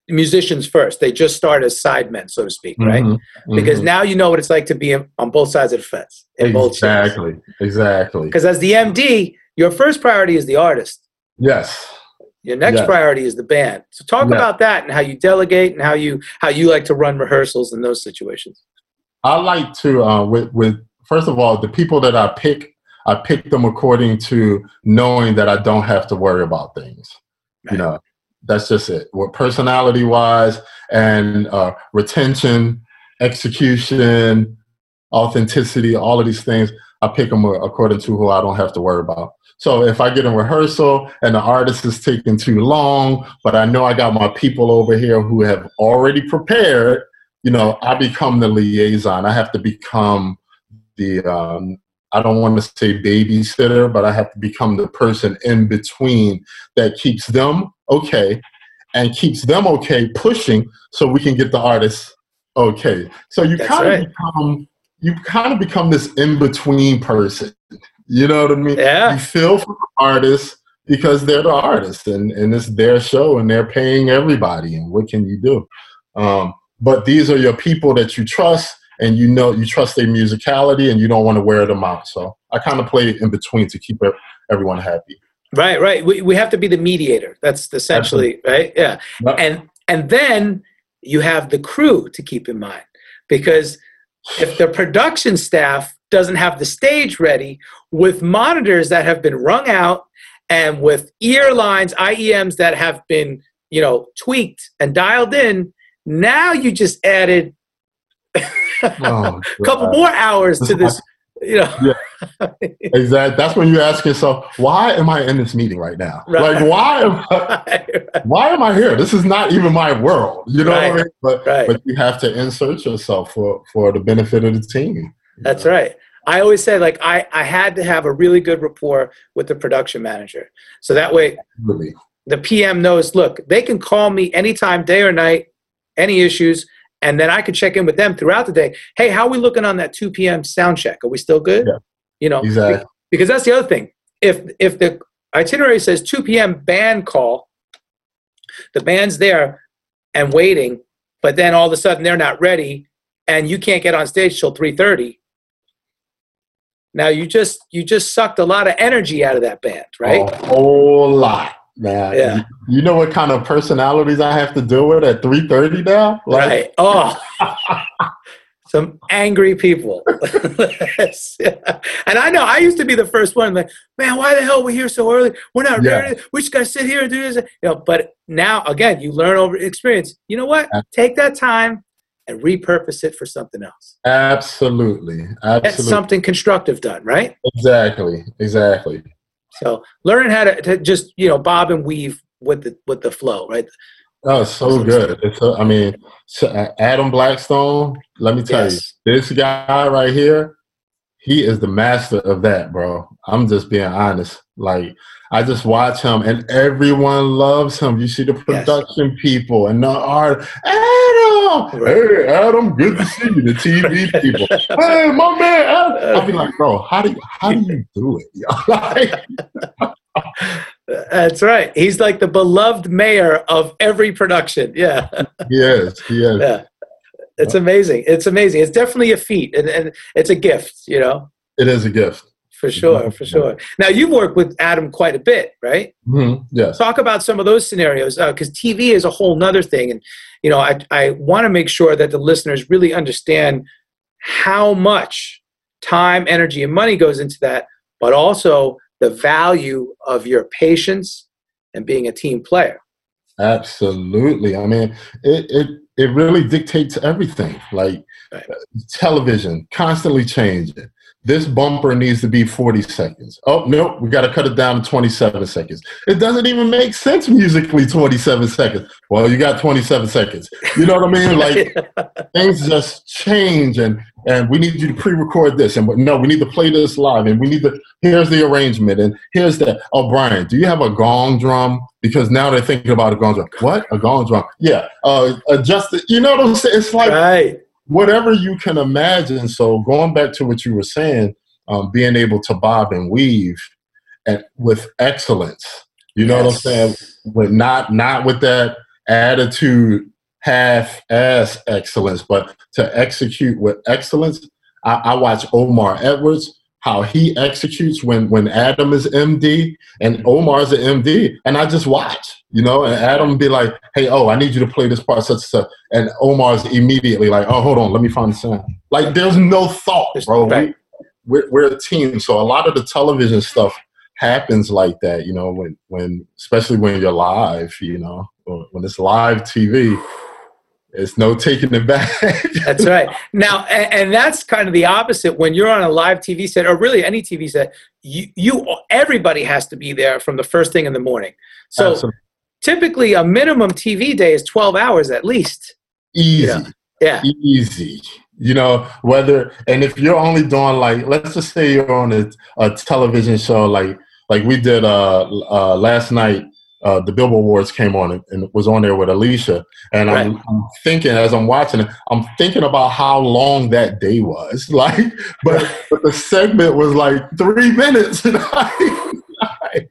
musicians first. They just start as sidemen, so to speak, right? Mm-hmm. Because mm-hmm. now you know what it's like to be on both sides of the fence. In exactly, both exactly. Because as the M D, your first priority is the artist. Yes. Your next yes. priority is the band. So talk yes. about that and how you delegate and how you, how you like to run rehearsals in those situations. I like to, uh, with, with, first of all, the people that I pick, I pick them according to knowing that I don't have to worry about things. Right. You know, that's just it. Well, personality wise and uh, retention, execution, authenticity, all of these things, I pick them according to who I don't have to worry about. So if I get in rehearsal and the artist is taking too long, but I know I got my people over here who have already prepared, you know, I become the liaison. I have to become the, um, I don't want to say babysitter, but I have to become the person in between that keeps them okay and keeps them okay pushing so we can get the artists okay. So you kind of right. become, you kind of become this in-between person. You know what I mean? Yeah. You feel for the artists because they're the artists and, and it's their show and they're paying everybody, and what can you do? Um, But these are your people that you trust, and you know you trust their musicality, and you don't want to wear them out. So I kind of play in between to keep everyone happy. Right, right. We we have to be the mediator. That's essentially Absolutely. Right. Yeah, yep. and and then you have the crew to keep in mind, because if the production staff doesn't have the stage ready with monitors that have been wrung out and with ear lines, I E Ms that have been, you know, tweaked and dialed in. Now you just added oh, a couple more hours to this, you know. Yeah. Exactly. That's when you ask yourself, why am I in this meeting right now? Right. Like, why am I, right. why am I here? This is not even my world, you know right. what I mean? But, right. but you have to insert yourself for, for the benefit of the team. That's know? Right. I always say, like, I, I had to have a really good rapport with the production manager. So that way really. The P M knows, look, they can call me anytime, day or night, any issues, and then I could check in with them throughout the day. Hey, how are we looking on that two P M sound check? Are we still good? Yeah, you know, exactly. Because that's the other thing. If if the itinerary says two P M band call, the band's there and waiting, but then all of a sudden they're not ready, and you can't get on stage till three thirty. Now you just you just sucked a lot of energy out of that band, right? A whole lot. Now, yeah. You know what kind of personalities I have to deal with at three thirty now? Like, right. Oh, some angry people. And I know I used to be the first one. Like, man, why the hell are we here so early? We're not yeah. ready. We just got to sit here and do this. You know, but now, again, you learn over experience. You know what? Take that time and repurpose it for something else. Absolutely. Absolutely. Get something constructive done, right? Exactly. Exactly. So learn how to, to just, you know, bob and weave with the with the flow, right? Oh, so good. It's a, I mean, Adam Blackstone, let me tell yes. you, this guy right here, he is the master of that, bro. I'm just being honest. Like, I just watch him, and everyone loves him. You see the production yes. people and the art. Adam! Hey, Adam, good to see you. The T V people. Hey, my man, Adam. I'll be like, bro, how do you, how do, you do it? That's right. He's like the beloved mayor of every production. Yeah. He is. He is. Yeah. It's amazing. It's amazing. It's definitely a feat, and, and it's a gift, you know? It is a gift. For sure, for sure. Now, you've worked with Adam quite a bit, right? Mm-hmm. Yes. Talk about some of those scenarios, because uh, T V is a whole nother thing. And, you know, I, I want to make sure that the listeners really understand how much time, energy, and money goes into that, but also the value of your patience and being a team player. Absolutely. I mean, it it, it really dictates everything. Like right. television, constantly changing. This bumper needs to be forty seconds. Oh, nope, we got to cut it down to twenty-seven seconds. It doesn't even make sense musically, twenty-seven seconds. Well, you got twenty-seven seconds. You know what I mean? Like, things just change, and, and we need you to pre-record this, and no, we need to play this live, and we need to, here's the arrangement, and here's that. Oh, Brian, do you have a gong drum? Because now they're thinking about a gong drum. What? A gong drum? Yeah. Uh, adjust it. You know what I'm saying? It's like... Right. Whatever you can imagine. So going back to what you were saying, um, being able to bob and weave and with excellence, you know yes. what I'm saying? With not, not with that attitude, half-ass excellence, but to execute with excellence. I, I watch Omar Edwards, how he executes when, when Adam is M D and Omar's an M D, and I just watch, you know, and Adam be like, hey, oh, I need you to play this part, such and such, and Omar's immediately like, oh, hold on, let me find the sound. Like, there's no thought, bro. We, we're, we're a team, so a lot of the television stuff happens like that, you know, when, when especially when you're live, you know, when it's live T V. It's no taking it back. That's right. Now, and, and that's kind of the opposite. When you're on a live T V set, or really any T V set, you, you everybody has to be there from the first thing in the morning. So Absolutely. Typically a minimum T V day is twelve hours at least. Easy. Yeah. yeah. Easy. You know, whether, and if you're only doing like, let's just say you're on a, a television show, like, like we did uh, uh, last night. Uh, the Billboard Awards came on and, and was on there with Alicia. And right. I'm, I'm thinking, as I'm watching it, I'm thinking about how long that day was. Like, but, but the segment was like three minutes. And I, I,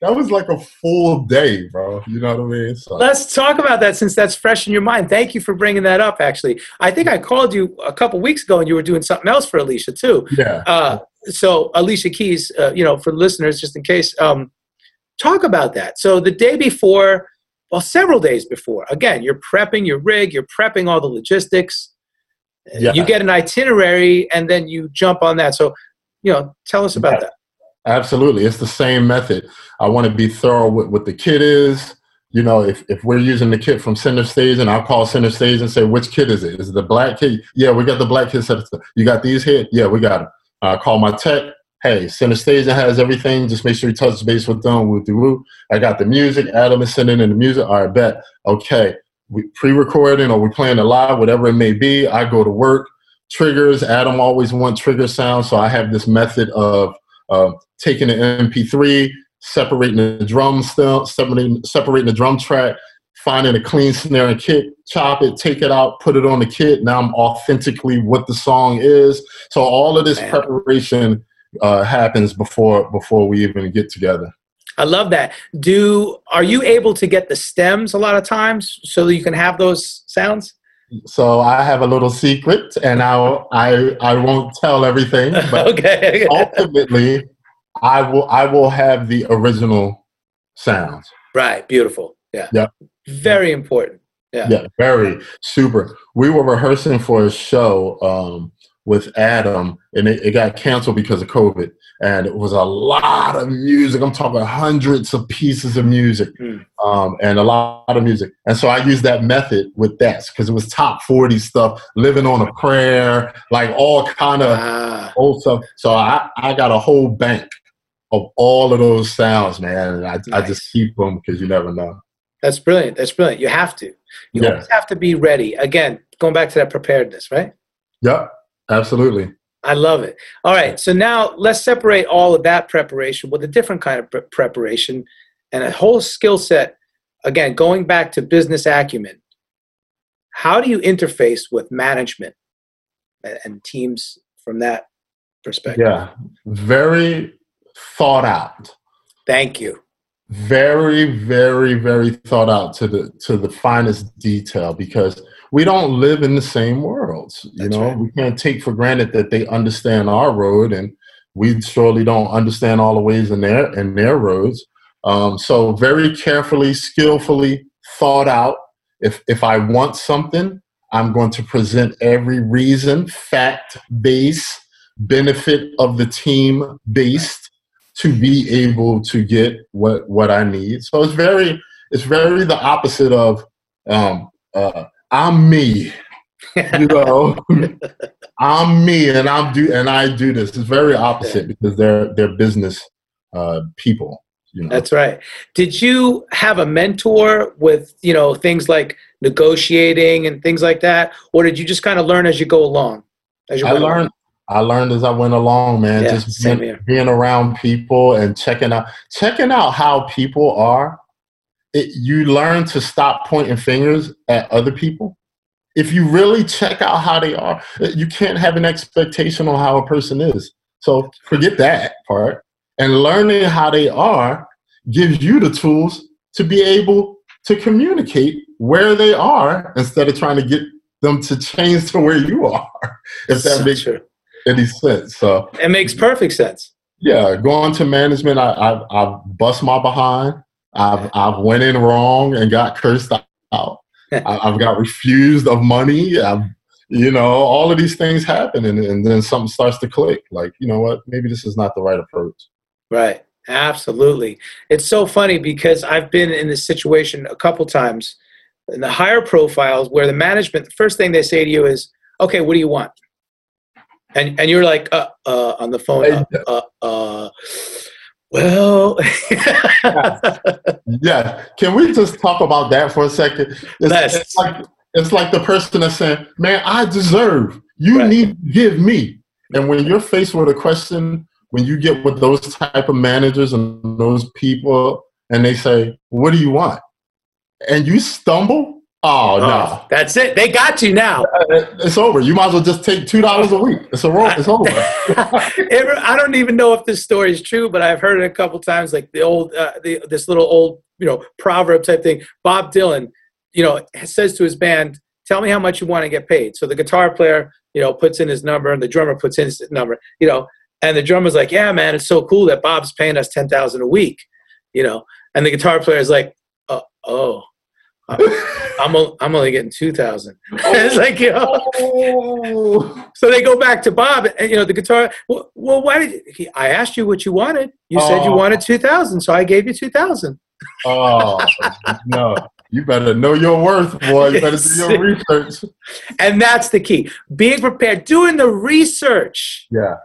that was like a full day, bro. You know what I mean? So. Let's talk about that, since that's fresh in your mind. Thank you for bringing that up, actually. I think I called you a couple weeks ago and you were doing something else for Alicia, too. Yeah. Uh, so Alicia Keys, uh, you know, for listeners, just in case, um, talk about that. So the day before, well, several days before, again, you're prepping your rig, you're prepping all the logistics, yeah. you get an itinerary, and then you jump on that. So, you know, tell us about yeah. that. Absolutely. It's the same method. I want to be thorough with what the kit is. You know, if, if we're using the kit from Center Stage, and I'll call Center Stage and say, which kit is it? Is it the black kit? Yeah, we got the black kit set. You got these here? Yeah, we got them. I uh, call my tech. Hey, Center Stage has everything. Just make sure you touch base with them. Woo, woo. I got the music. Adam is sending in the music. All right, bet. Okay. We pre-recording, or we're playing it live, whatever it may be. I go to work. Triggers. Adam always wants trigger sounds, so I have this method of uh, taking an M P three, separating the drum still, separating, separating the drum track, finding a clean snare and kick, chop it, take it out, put it on the kit. Now I'm authentically what the song is. So all of this Man. preparation Uh, happens before before we even get together. I love that. Do are you able to get the stems a lot of times so that you can have those sounds? So I have a little secret, and I'll, I I won't tell everything. But okay. Ultimately, I will I will have the original sounds. Right. Beautiful. Yeah. Yeah. Very important. Yeah. Yeah. Very super. We were rehearsing for a show. Um, with Adam, and it, it got canceled because of COVID, and it was a lot of music. I'm talking hundreds of pieces of music, mm. um, and a lot of music. And so I used that method with that, because it was top forty stuff, Living on a Prayer, like all kind of ah. old stuff. So I, I got a whole bank of all of those sounds, man. And I, nice. I just keep them, because you never know. That's brilliant. That's brilliant. You have to. You yeah. always have to be ready. Again, going back to that preparedness, right? Yep. Absolutely. I love it. All right. So now let's separate all of that preparation with a different kind of pre- preparation and a whole skill set. Again, going back to business acumen, how do you interface with management and, and teams from that perspective? Yeah. Very thought out. Thank you. Very, very, very thought out to the, to the finest detail, because we don't live in the same worlds, you That's know. Right. We can't take for granted that they understand our road, and We surely don't understand all the ways in their, in their roads. Um, so very carefully, skillfully thought out. If, if I want something, I'm going to present every reason, fact based, benefit of the team based, to be able to get what, what I need. So it's very, it's very the opposite of, um, uh, I'm me, you know, I'm me and I'm do, and I do this. It's very opposite because they're, they're business, uh, people. You know? That's right. Did you have a mentor with, you know, things like negotiating and things like that? Or did you just kind of learn as you go along? As you I learned, I learned as I went along, man, yeah, just being, being around people and checking out, checking out how people are. It, you learn to stop pointing fingers at other people. If you really check out how they are, you can't have an expectation on how a person is. So forget that part. And learning how they are gives you the tools to be able to communicate where they are instead of trying to get them to change to where you are, if that so makes true. any sense. So it makes perfect sense. Yeah, going to management, I I, I bust my behind. I've I've went in wrong and got cursed out. I, I've got refused of money. I've, you know, all of these things happen, and, and then something starts to click. Like, you know what? Maybe this is not the right approach. Right. Absolutely. It's so funny because I've been in this situation a couple times in the higher profiles where the management, the first thing they say to you is, okay, what do you want? And and you're like, uh, uh, on the phone, uh, uh, uh well. yeah. yeah. Can we just talk about that for a second? It's, nice. it's, like, it's like the person that's saying, man, I deserve, you right. need to give me. And when you're faced with a question, when you get with those type of managers and those people and they say, what do you want? And you stumble. Oh, oh no. That's it. They got you now. It's over. You might as well just take two dollars a week. It's, a roll, it's over. it, I don't even know if this story is true, but I've heard it a couple times, like the old, uh, the, this little old, you know, proverb type thing. Bob Dylan, you know, says to his band, tell me how much you want to get paid. So the guitar player, you know, puts in his number and the drummer puts in his number, you know, and the drummer's like, yeah, man, it's so cool that Bob's paying us ten thousand dollars a week, you know? And the guitar player's like, oh, oh I'm, I'm only getting two thousand dollars. It's like, you know, so they go back to Bob and, you know, the guitar, well, well why did you, I asked you what you wanted. You oh. said you wanted two thousand dollars, so I gave you two thousand dollars. Oh, no. You better know your worth, boy. You better do your research. And that's the key. Being prepared, doing the research. Yeah.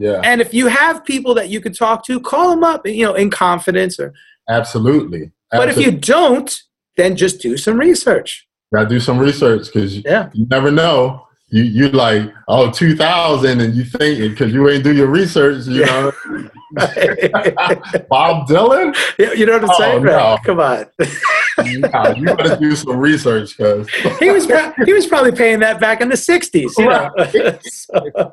Yeah. And if you have people that you can talk to, call them up, you know, in confidence or. Absolutely. Absolutely. But if you don't, then just do some research. Got to do some research because yeah. you never know. You, you like, oh, two thousand and you think it because you ain't do your research, you yeah. know. Bob Dylan? You know what I'm oh, saying? No. Right? Come on. nah, you better do some research because. he, was pro- he was probably paying that back in the sixties, you right. know. so.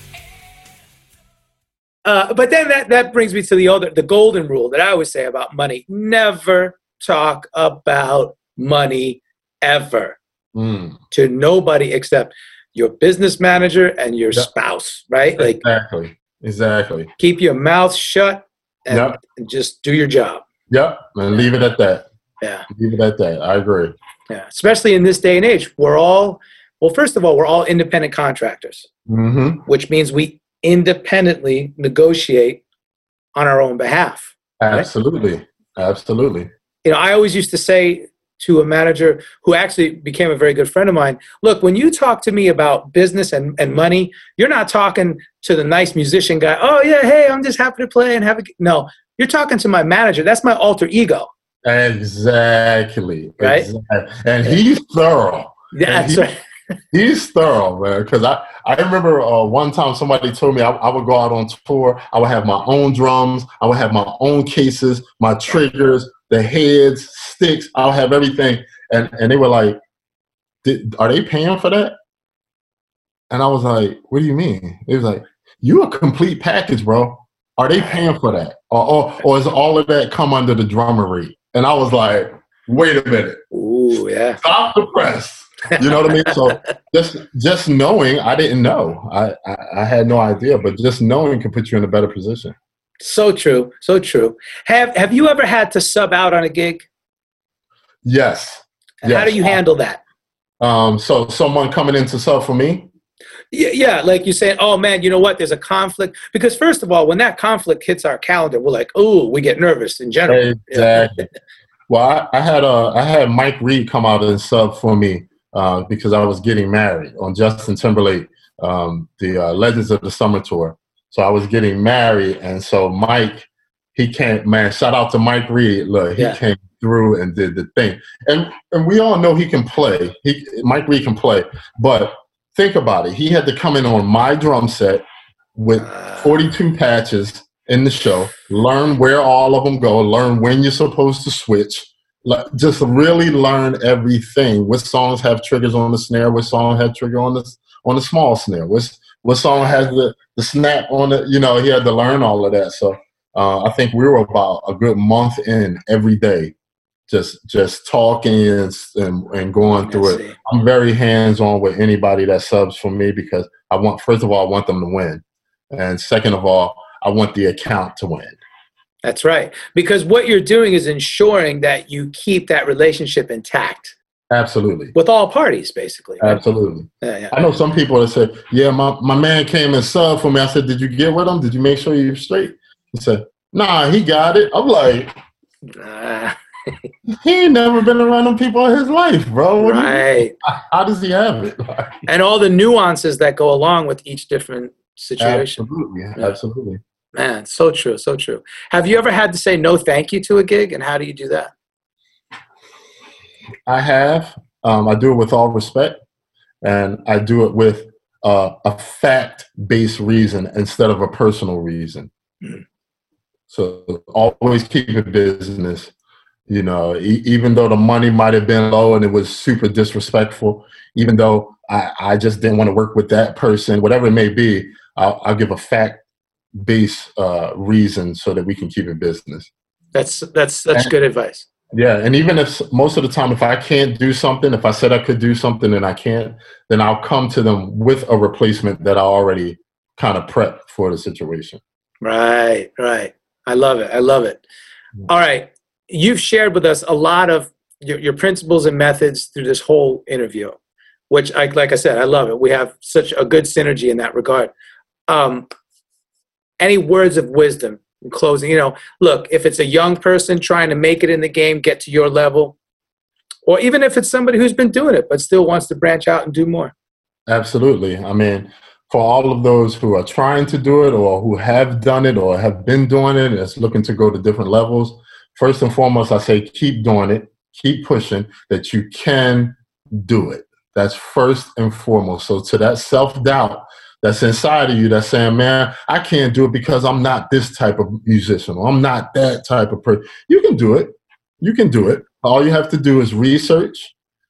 Uh, but then that, that brings me to the other, the golden rule that I always say about money. Never talk about money ever mm. to nobody except your business manager and your yep. spouse, right? Like, exactly. Exactly. Keep your mouth shut and, yep. and just do your job. Yep. And leave it at that. Yeah. Leave it at that. I agree. Yeah. Especially in this day and age, we're all, well, first of all, we're all independent contractors, mm-hmm. which means we independently negotiate on our own behalf. Absolutely. Right? Absolutely. You know, I always used to say to a manager who actually became a very good friend of mine. Look, when you talk to me about business and, and money, you're not talking to the nice musician guy. Oh, yeah, hey, I'm just happy to play and have a... No, you're talking to my manager. That's my alter ego. Exactly. Right? Exactly. And he's thorough. Yeah, that's right. He's thorough, man, because I, I remember uh, one time somebody told me I, I would go out on tour. I would have my own drums. I would have my own cases, my triggers, the heads, sticks. I'll have everything. And, and they were like, did, are they paying for that? And I was like, what do you mean? They was like, you a complete package, bro. Are they paying for that? Or, or, or is all of that come under the drummer rate? And I was like, wait a minute. Ooh, yeah. Stop the press. You know what I mean? So just just knowing, I didn't know. I, I, I had no idea, but just knowing can put you in a better position. So true. So true. Have Have you ever had to sub out on a gig? Yes. And yes. How do you handle that? Um, so someone coming in to sub for me? Yeah, yeah, like you said, oh, man, you know what? There's a conflict. Because first of all, when that conflict hits our calendar, we're like, oh, we get nervous in general. Exactly. Well, I, I, had, uh, I had Mike Reed come out and sub for me. Uh, because I was getting married on Justin Timberlake, um, the uh, Legends of the Summer Tour. So I was getting married, and so Mike, he came, man, shout out to Mike Reed. Look, he yeah. came through and did the thing. And and we all know he can play. He Mike Reed can play. But think about it. He had to come in on my drum set with forty-two patches in the show, learn where all of them go, learn when you're supposed to switch. Like, just really learn everything. What songs have triggers on the snare? What song had trigger on the on the small snare? What what song has the, the snap on it? You know, he had to learn all of that. So uh, I think we were about a good month in every day, just just talking and and, and going through it. I'm very hands on with anybody that subs for me because I want, first of all, I want them to win, and second of all, I want the account to win. That's right. Because what you're doing is ensuring that you keep that relationship intact. Absolutely. With all parties, basically. Right? Absolutely. Yeah, yeah. I know some people that say, yeah, my, my man came and subbed for me. I said, did you get with him? Did you make sure you're straight? He said, nah, he got it. I'm like, nah. He ain't never been around them people in his life, bro. What right. Do How does he have it? And all the nuances that go along with each different situation. Absolutely. Yeah. Absolutely. Man, so true, so true. Have you ever had to say no thank you to a gig, and how do you do that? I have. Um, I do it with all respect, and I do it with uh, a fact-based reason instead of a personal reason. Mm. So always keep it business. You know, e even though the money might have been low and it was super disrespectful, even though I, I just didn't want to work with that person, whatever it may be, I'll, I'll give a fact base uh reason so that we can keep in business. That's that's that's and, good advice. Yeah, and even if most of the time if I can't do something, if I said I could do something and I can't, then I'll come to them with a replacement that I already kind of prepped for the situation. Right, right. I love it. I love it. All right, you've shared with us a lot of your, your principles and methods through this whole interview, which I, like I said, I love it. We have such a good synergy in that regard. um Any words of wisdom in closing? You know, look, if it's a young person trying to make it in the game, get to your level, or even if it's somebody who's been doing it but still wants to branch out and do more. Absolutely. I mean, for all of those who are trying to do it or who have done it or have been doing it and is looking to go to different levels, first and foremost, I say keep doing it, keep pushing, that you can do it. That's first and foremost. So to that self-doubt that's inside of you that's saying, man, I can't do it because I'm not this type of musician. Or I'm not that type of person. You can do it. You can do it. All you have to do is research,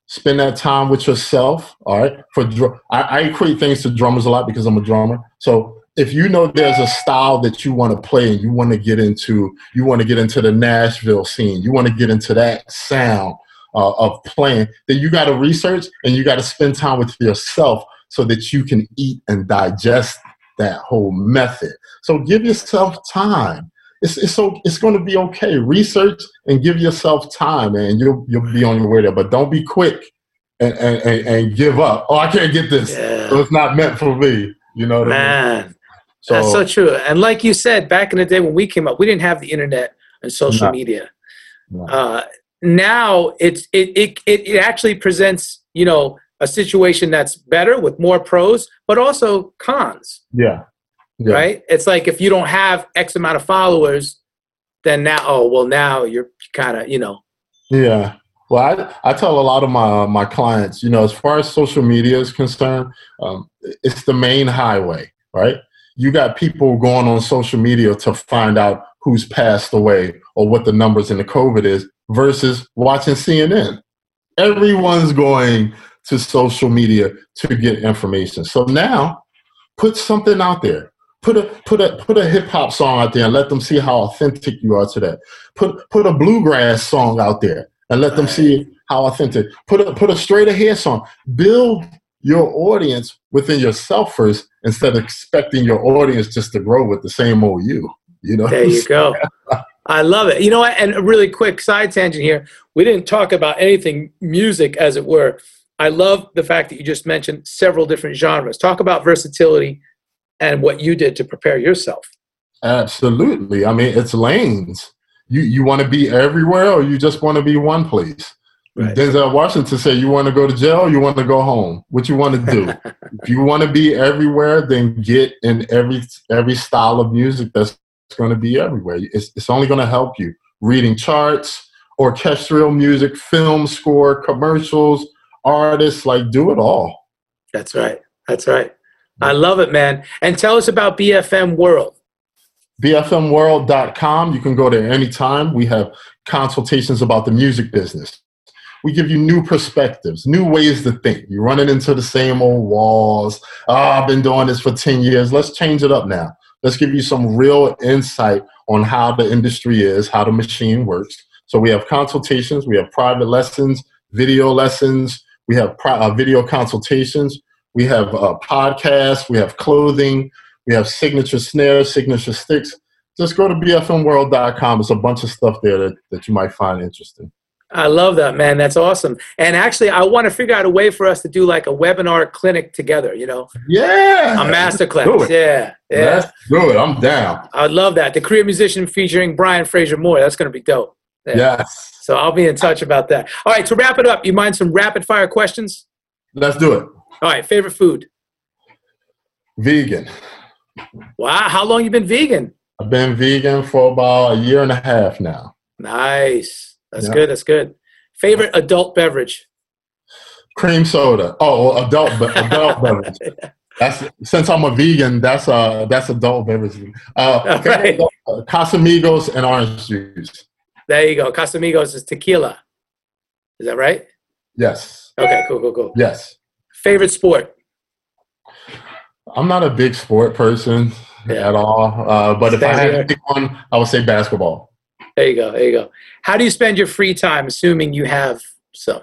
spend that time with yourself, all right? For dr I, I equate things to drummers a lot because I'm a drummer. So if you know there's a style that you want to play and you want to get into, you want to get into the Nashville scene, you want to get into that sound uh, of playing, then you got to research and you got to spend time with yourself so that you can eat and digest that whole method. So give yourself time. It's, it's, so, it's going to be okay. Research and give yourself time, and you'll, you'll be on your way there. But don't be quick and, and, and, and give up. Oh, I can't get this. Yeah. So it's not meant for me. You know what Man, I mean? So, that's so true. And like you said, back in the day when we came up, we didn't have the internet and social not, media. Not. Uh, now it's, it, it, it actually presents, you know, a situation that's better with more pros, but also cons. Yeah. yeah. Right. It's like, if you don't have X amount of followers, then now, oh, well now you're kind of, you know. Yeah. Well, I, I tell a lot of my, my clients, you know, as far as social media is concerned, um, it's the main highway, right? You got people going on social media to find out who's passed away or what the numbers in the COVID is versus watching C N N. Everyone's going to social media to get information. So now put something out there. Put a put a put a hip hop song out there and let them see how authentic you are to that. Put put a bluegrass song out there and let them see how authentic. Put a put a straight ahead song. Build your audience within yourself first, instead of expecting your audience just to grow with the same old you. You know. There you go. I love it. You know what? And a really quick side tangent here. We didn't talk about anything music, as it were. I love the fact that you just mentioned several different genres. Talk about versatility and what you did to prepare yourself. Absolutely. I mean, it's lanes. You you want to be everywhere, or you just want to be one place. Right. Denzel Washington said, you want to go to jail, you want to go home. What you want to do? If you want to be everywhere, then get in every every style of music that's going to be everywhere. It's, it's only going to help you. Reading charts, orchestral music, film score, commercials, artists, like, do it all. That's right. That's right. I love it, man. And tell us about B F M World. B F M world dot com. You can go there anytime. We have consultations about the music business. We give you new perspectives, new ways to think. You're running into the same old walls. Oh, I've been doing this for ten years. Let's change it up now. Let's give you some real insight on how the industry is, how the machine works. So we have consultations. We have private lessons, video lessons. We have pro- uh, video consultations. We have uh, podcasts. We have clothing. We have signature snares, signature sticks. Just go to B F M world dot com. There's a bunch of stuff there that, that you might find interesting. I love that, man. That's awesome. And actually, I want to figure out a way for us to do like a webinar clinic together, you know? Yeah. A masterclass. Yeah. Yeah. Let's do it. I'm down. I love that. The Career Musician featuring Brian Frasier-Moore. That's going to be dope. Yeah. Yes. So I'll be in touch about that. All right. To wrap it up, you mind some rapid fire questions? Let's do it. All right. Favorite food? Vegan. Wow. How long you been vegan? I've been vegan for about a year and a half now. Nice. That's yeah. good. That's good. Favorite adult beverage? Cream soda. Oh, adult, be- adult beverage. That's, since I'm a vegan, that's uh, that's adult beverage. Uh, right. Casamigos and orange juice. There you go. Casamigos is tequila. Is that right? Yes. Okay, cool, cool, cool. Yes. Favorite sport? I'm not a big sport person yeah. at all. Uh, but Stand if I here. had to pick one, I would say basketball. There you go. There you go. How do you spend your free time, assuming you have some?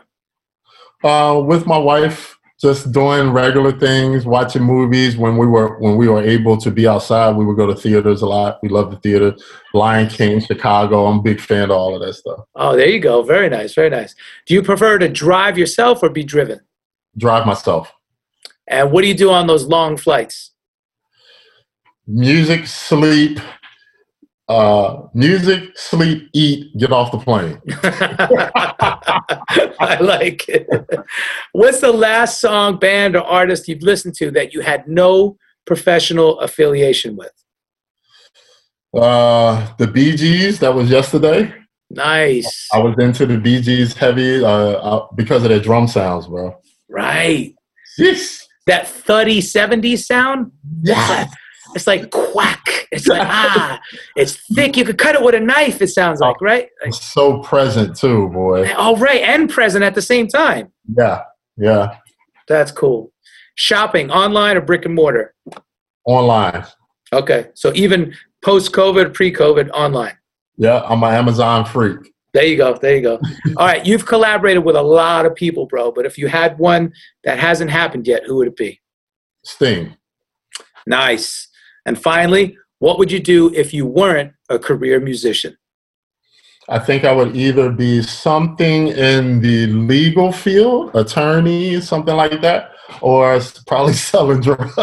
Uh, with my wife, just doing regular things, watching movies. When we were when we were able to be outside, we would go to theaters a lot. We love the theater. Lion King, Chicago. I'm a big fan of all of that stuff. Oh, there you go. Very nice. Very nice. Do you prefer to drive yourself or be driven? Drive myself. And what do you do on those long flights? Music, sleep. Uh, music, sleep, eat, get off the plane. I like it. What's the last song, band, or artist you've listened to that you had no professional affiliation with? Uh, the Bee Gees. That was yesterday. Nice. I was into the Bee Gees heavy uh, uh, because of their drum sounds, bro. Right. Yes. That thuddy seventies sound? Yes. It's like quack. It's like, ah, it's thick. You could cut it with a knife, it sounds like, right? Like, so present too, boy. Oh, right, and present at the same time. Yeah, yeah. That's cool. Shopping, online or brick and mortar? Online. Okay, so even post-COVID, pre-COVID, online. Yeah, I'm an Amazon freak. There you go, there you go. All right, you've collaborated with a lot of people, bro, but if you had one that hasn't happened yet, who would it be? Sting. Nice. And finally, what would you do if you weren't a career musician? I think I would either be something in the legal field, attorney, something like that, or probably selling drugs.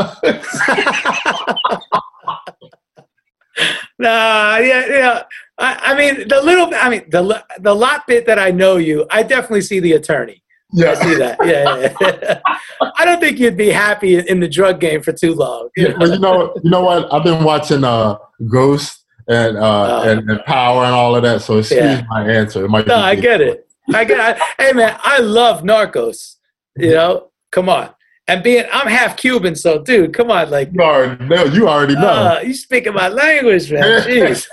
nah, yeah, yeah. I, I mean, the little, I mean, the the lot bit that I know you, I definitely see the attorney. Yeah. I see that. Yeah, yeah, yeah. I don't think you'd be happy in the drug game for too long. Yeah, but you know, you know what? I've been watching uh, Ghost and, uh, oh. and and Power and all of that, so excuse yeah. my answer. It might no, be I get it. I get it. Hey, man, I love Narcos. You know, come on. And being, I'm half Cuban, so dude, come on, like you already know. You already know. Uh, you speaking my language, man. Jeez.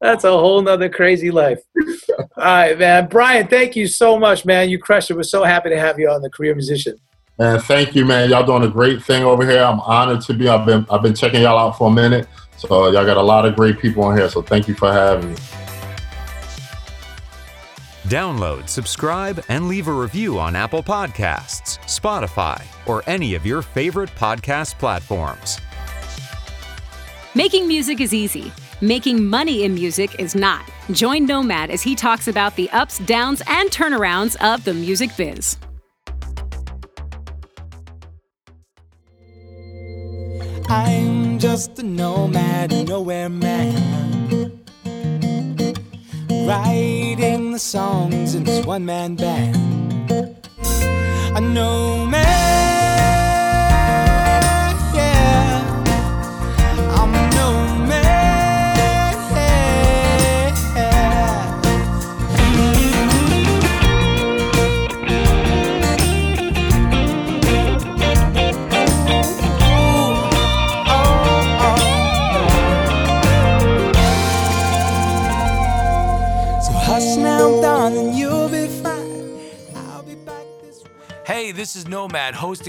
That's a whole nother crazy life. All right, man. Brian, thank you so much, man. You crushed it. We're so happy to have you on The Career Musician. Man, thank you, man. Y'all doing a great thing over here. I'm honored to be. I've been I've been checking y'all out for a minute. So y'all got a lot of great people on here. So thank you for having me. Download, subscribe, and leave a review on Apple Podcasts, Spotify, or any of your favorite podcast platforms. Making music is easy. Making money in music is not. Join Nomad as he talks about the ups, downs, and turnarounds of the music biz. I'm just a nomad, nowhere man. Writing the songs in this one-man band. A nomad, yeah. I'm a nomad, yeah. Ooh, oh, oh. Hey, this is Nomad, host